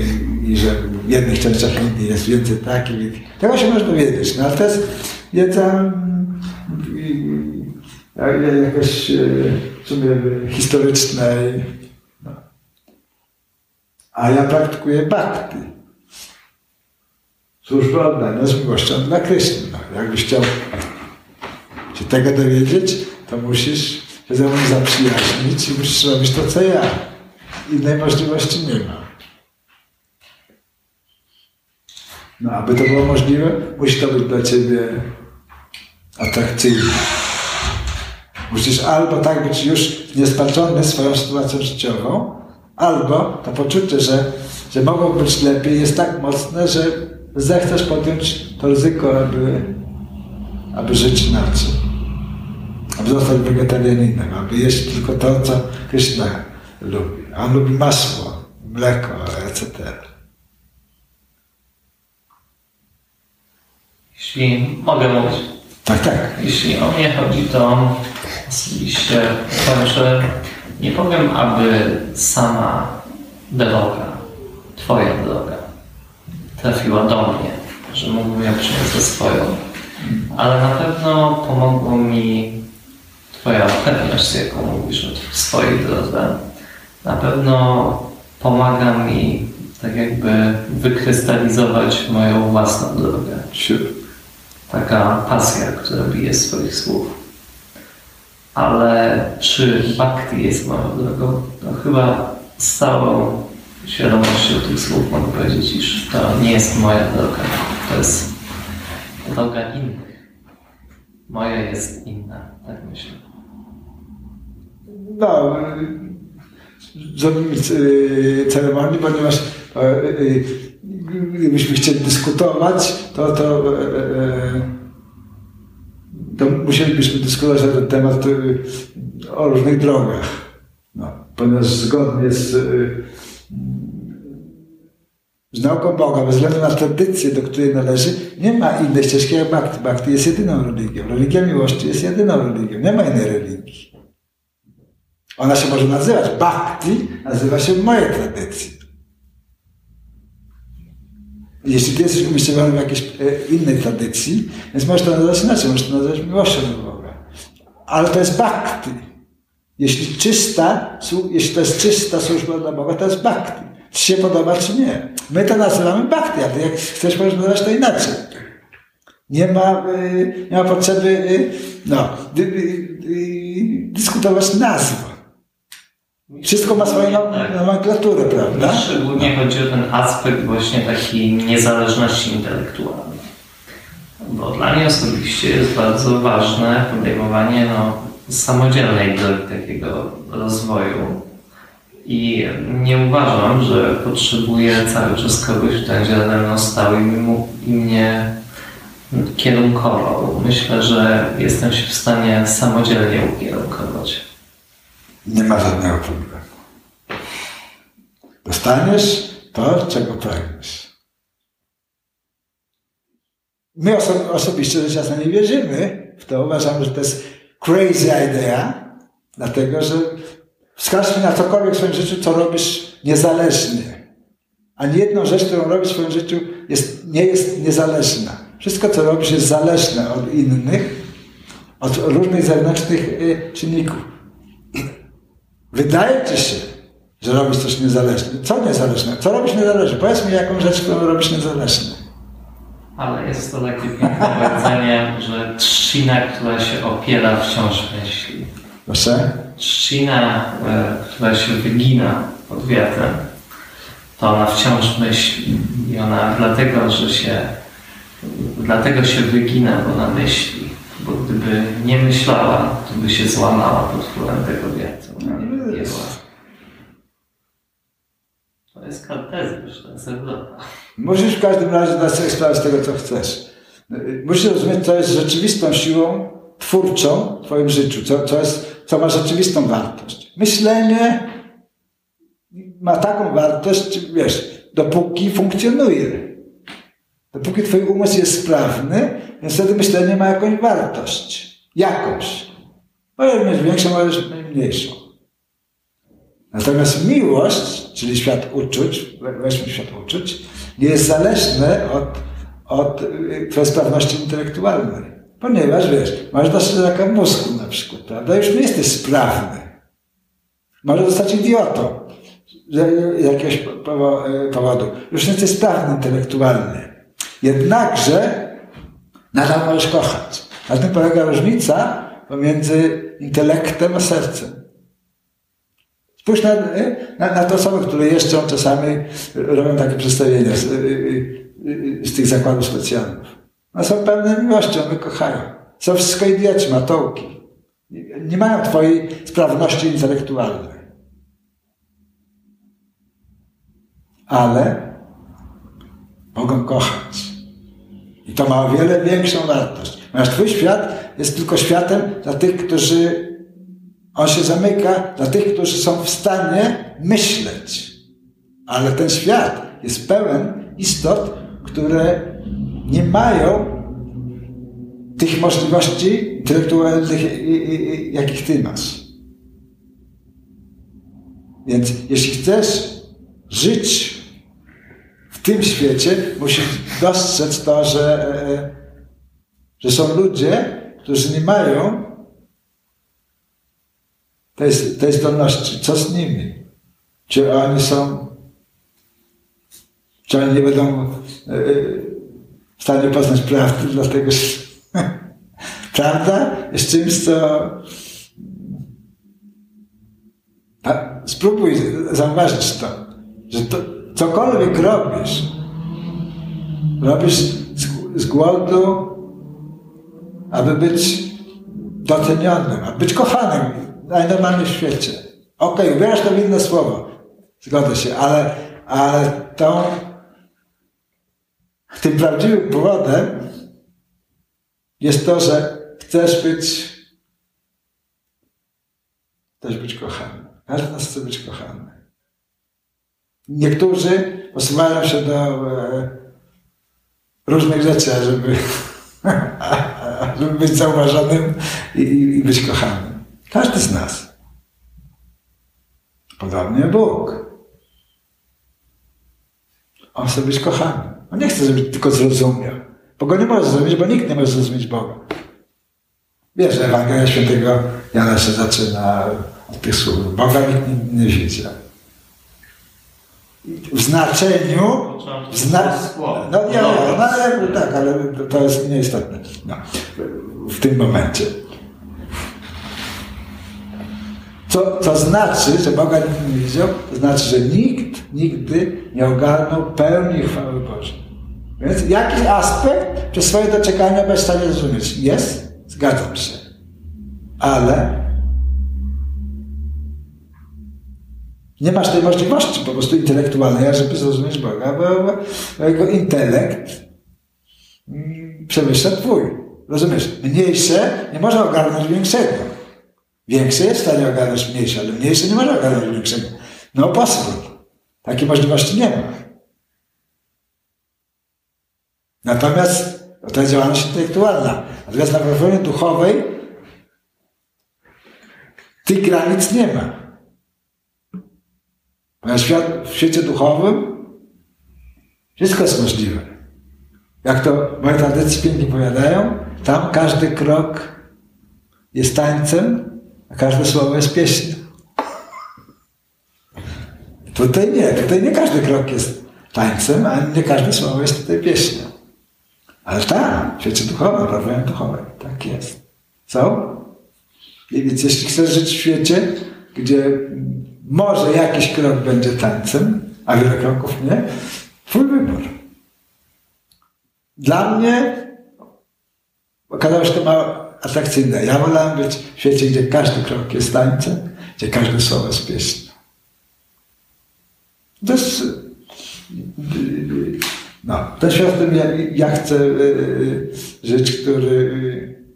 i że w jednych częściach Indii jest więcej takich. Tego się można dowiedzieć, ale to jest wiedza jakoś w sumie historycznej. A ja praktykuję bhakti. Służbę oddania z miłością dla Kryszny. Jakbyś chciał się tego dowiedzieć, to musisz się ze mną zaprzyjaźnić i musisz robić to, co ja. Innej możliwości nie ma. Aby to było możliwe, musi to być dla ciebie atrakcyjne. Musisz albo tak być już niespaczony swoją sytuacją życiową, albo to poczucie, że mogą być lepiej, jest tak mocne, że zechcesz podjąć to ryzyko, aby żyć inaczej. Aby zostać wegetarianinem, aby jeść tylko to, co Krishna lubi. A on lubi masło, mleko, etc. Jeśli mogę mówić. Tak. Jeśli o mnie chodzi, to oczywiście powiem, że nie powiem, aby sama droga, twoja droga trafiła do mnie, że mógłbym ją przyjąć ze swoją, ale na pewno pomogło mi twoja pewność, jaką mówisz w swojej drodze. Na pewno pomaga mi tak jakby wykrystalizować moją własną drogę. Taka pasja, która bije swoich słów. Ale czy bhakti jest moją drogą? No chyba z całą świadomością tych słów mogę powiedzieć, iż to nie jest moja droga, to jest droga innych. Moja jest inna, tak myślę. No, zrobimy ceremonię, ponieważ gdybyśmy chcieli dyskutować, to musielibyśmy dyskutować na ten temat o różnych drogach. No, ponieważ zgodnie z nauką Boga, bez względu na tradycję, do której należy, nie ma innej ścieżki jak bhakti. Bhakti jest jedyną religią. Religia miłości jest jedyną religią. Nie ma innej religii. Ona się może nazywać bhakti, nazywa się w mojej tradycji. Jeśli ty jesteś umieszczony w jakiejś innej tradycji, więc możesz to nazywać inaczej, możesz to nazywać miłością do Boga. Ale to jest bhakti. Jeśli to jest czysta służba dla Boga, to jest bhakti. Czy się podoba, czy nie. My to nazywamy bhakti, a ty jak chcesz, możesz nazwać to inaczej. Nie ma potrzeby dyskutować nazwą. Wszystko ma swoją nomenklaturę, prawda? Szczególnie chodzi o ten aspekt właśnie takiej niezależności intelektualnej. Bo dla mnie osobiście jest bardzo ważne podejmowanie samodzielnej drogi takiego rozwoju. I nie uważam, że potrzebuję cały czas kogoś, kto będzie nade mną stał i mnie kierunkował. Myślę, że jestem się w stanie samodzielnie ukierunkować. Nie ma żadnego problemu. Dostaniesz to, czego pragniesz. My osobiście czasem nie wierzymy w to. Uważamy, że to jest crazy idea, dlatego że wskaż mi na cokolwiek w swoim życiu, co robisz niezależnie. Ani jedną rzecz, którą robisz w swoim życiu nie jest niezależna. Wszystko, co robisz, jest zależne od innych, od różnych zewnętrznych czynników. Wydaje ci się, że robisz coś niezależnie. Co niezależne? Co robisz niezależnie? Powiedz mi jaką rzecz, którą robisz niezależnie. Ale jest to takie piękne powiedzenie, że trzcina, która się opiera, wciąż myśli. Proszę? Trzcina, która się wygina pod wiatrem, to ona wciąż myśli. I ona dlatego się wygina, bo ona myśli. Bo gdyby nie myślała, to by się złamała pod wpływem tego wiatru. To jest kartezm, to jest Europa. Musisz w każdym razie dać sobie sprawę z tego, co chcesz. Musisz rozumieć, co jest rzeczywistą siłą twórczą w twoim życiu, co ma rzeczywistą wartość. Myślenie ma taką wartość, dopóki funkcjonuje. Dopóki twój umysł jest sprawny, więc wtedy myślenie ma jakąś wartość. Jakąś. Możesz mieć większą, możesz mieć mniejszą. Natomiast miłość, czyli świat uczuć, weźmy świat uczuć, nie jest zależne od twojej sprawności intelektualnej. Ponieważ, możesz dostać raka mózgu na przykład, prawda? Już nie jesteś sprawny. Możesz zostać idiotą z jakiegoś powodu. Już nie jesteś sprawny intelektualnie. Jednakże nadal możesz kochać. Na tym polega różnica pomiędzy intelektem a sercem. Spójrz na te osoby, które jeszcze czasami robią takie przedstawienia z tych zakładów specjalnych. Są pełne miłości, one kochają. Są wszystko idioci, matołki. Nie mają twojej sprawności intelektualnej. Ale mogą kochać. I to ma o wiele większą wartość. Ponieważ twój świat jest tylko światem dla tych, którzy... On się zamyka dla tych, którzy są w stanie myśleć. Ale ten świat jest pełen istot, które nie mają tych możliwości intelektualnych, jakich ty masz. Więc jeśli chcesz żyć w tym świecie, musisz dostrzec to, że są ludzie, którzy nie mają tej zdolności. Co z nimi? Czy oni nie będą w stanie poznać prawdy, dlatego że prawda jest czymś, co... Spróbuj zauważyć to, że to, cokolwiek robisz z głodu, aby być docenionym, aby być kochanym w najnormalnym świecie. Okej, ubierasz to w inne słowo, zgodzę się, ale to tym prawdziwym powodem jest to, że chcesz być kochany. Każdy z nas chce być kochany. Niektórzy posuwają się do różnych rzeczy, żeby być zauważonym i być kochanym. Każdy z nas. Podobnie Bóg. On chce być kochany. On nie chce, żeby tylko zrozumiał. Bo go nie może zrozumieć, bo nikt nie może zrozumieć Boga. Wiesz, Ewangelia Świętego Jana się zaczyna od tych słów. Boga nikt nie widział. W znaczeniu... ale to jest nieistotne. No, w tym momencie. Co znaczy, że Boga nikt nie widział? To znaczy, że nikt nigdy nie ogarnął pełni chwały Bożej. Więc jakiś aspekt przez swoje doczekania będziesz w stanie zrozumieć. Jest? Zgadzam się. Ale nie masz tej możliwości po prostu intelektualnej, żeby zrozumieć Boga, bo jego intelekt przemyśla twój. Rozumiesz? Mniejsze nie może ogarnąć większego. Większe jest w stanie ogarnąć mniejsze, ale mniejsze nie może ogarnąć większego. No possible. Takiej możliwości nie ma. Natomiast to jest działalność intelektualna. Natomiast na platformie duchowej tych granic nie ma. W świecie duchowym wszystko jest możliwe. Jak to moje tradycje pięknie powiadają, tam każdy krok jest tańcem, a każde słowo jest pieśnią. Tutaj nie każdy krok jest tańcem, a nie każde słowo jest tutaj pieśnią. Ale tam, w świecie duchowym, prawda, duchowej, tak jest. Co? I więc jeśli chcesz żyć w świecie, gdzie może jakiś krok będzie tańcem, a wiele kroków nie, twój wybór. Dla mnie okazało się to mało atrakcyjne. Ja wolałem być w świecie, gdzie każdy krok jest tańcem, gdzie każde słowo jest pieśnią. To jest... No, ten świat, w którym ja chcę żyć,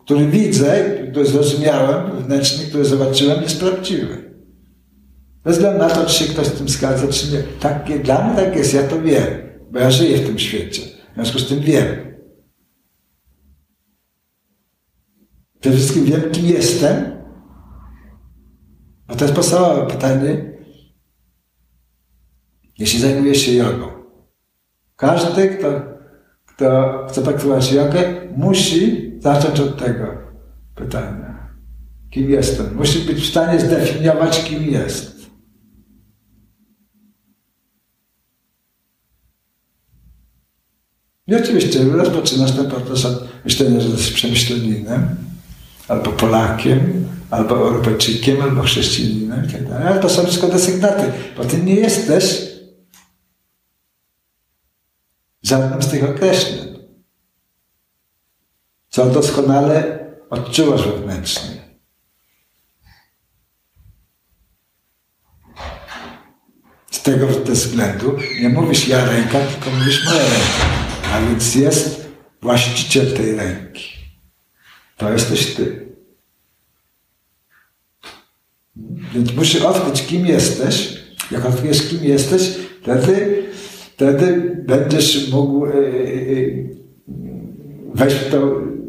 który widzę, który zrozumiałem wnętrznie, który zobaczyłem, jest prawdziwy. Bez względu na to, czy się ktoś z tym zgadza, czy nie. Tak, dla mnie tak jest, ja to wiem, bo ja żyję w tym świecie. W związku z tym wiem. Przede wszystkim wiem, kim jestem. A to jest podstawowe pytanie, jeśli zajmuję się jogą. Każdy, kto chce praktykować jogę, musi zacząć od tego pytania. Kim jestem? Musi być w stanie zdefiniować, kim jest. I oczywiście rozpoczynasz ten proces od myślenia, że jesteś przemyśleninem, albo Polakiem, albo Europejczykiem, albo chrześcijaninem itd. Ale to są wszystko desygnaty, bo ty nie jesteś żadnym z tych określeń, co doskonale odczuwasz wewnętrznie. Z tego względu nie mówisz ja ręka, tylko mówisz moja ręka, a więc jest właściciel tej ręki. To jesteś ty. Więc musisz odkryć, kim jesteś. Jak odkryjesz, kim jesteś, wtedy będziesz mógł wejść w to,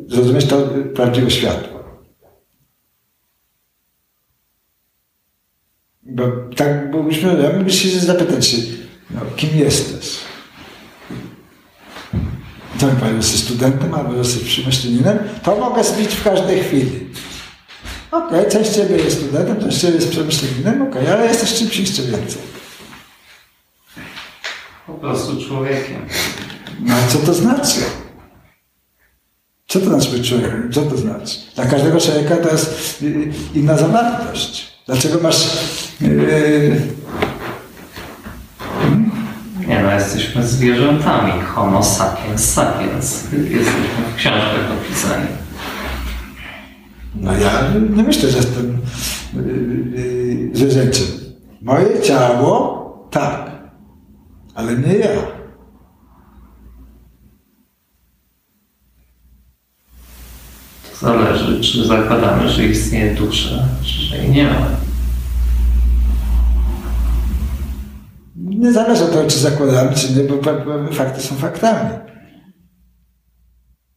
zrozumieć to prawdziwe światło. Bo tak byśmy, ja bym się zapytać się, no, kim jesteś? To mi powiem, jesteś studentem albo jesteś przemyśleninem, to mogę zbić w każdej chwili. Okej, część ciebie jest studentem, część ciebie jest przemyśleninem, okej, ale jesteś czymś jeszcze więcej. Po prostu człowiekiem. No a co to znaczy? Co to znaczy być człowiekiem? Co to znaczy? Dla każdego człowieka to jest inna zawartość. Dlaczego masz... Nie no, jesteśmy zwierzętami. Homo sapiens sapiens. Jesteśmy w książkach opisani. No ja nie myślę, że jestem zwierzęciem. Moje ciało tak, ale nie ja. To zależy, czy zakładamy, że istnieje dusza, czy że jej nie ma. Nie zależy od tego, czy zakładamy, czy nie, bo fakty są faktami.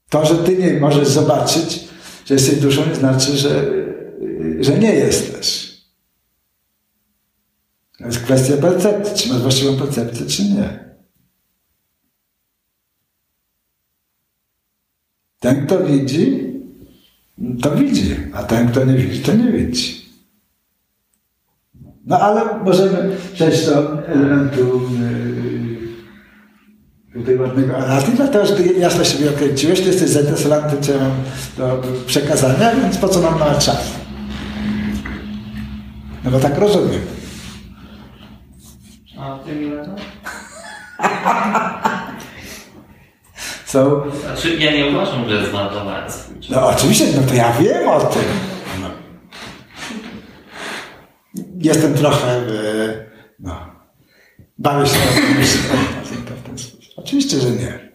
To, że ty nie możesz zobaczyć, że jesteś duszą, nie znaczy, że nie jesteś. To jest kwestia percepcji, czy masz właściwą percepcję, czy nie. Ten, kto widzi, to widzi, a ten, kto nie widzi, to nie widzi. No ale możemy przejść do elementu tutaj ładnego analizy, dlatego, że ty jasno się wykręciłeś, ty jesteś zainteresowany tym, co ja mam do przekazania, więc po co mam na czas? No bo tak rozumiem. A ty mi na to? So, znaczy ja nie uważam, że jest marnowany swój czas. No oczywiście, no to ja wiem o tym. Jestem trochę, no, bawię się w ten sposób. Oczywiście, że nie.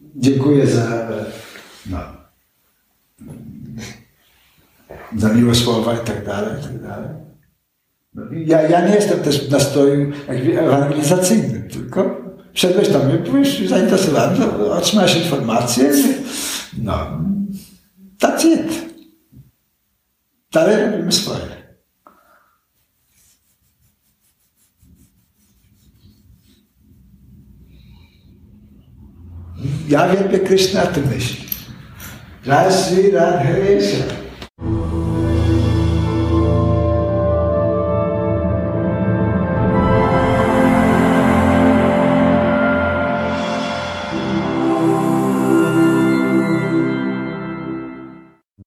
Dziękuję za, no, za miłe słowa i tak dalej, i tak dalej. Ja nie jestem też w nastroju ewangelizacyjnym, tylko wszedłeś tam i byłeś zainteresowany, otrzymałeś informacje, no, that's it. Dalej robimy swoje. Ja wielbię Krishna, a ty myślisz. Radhe Krishna.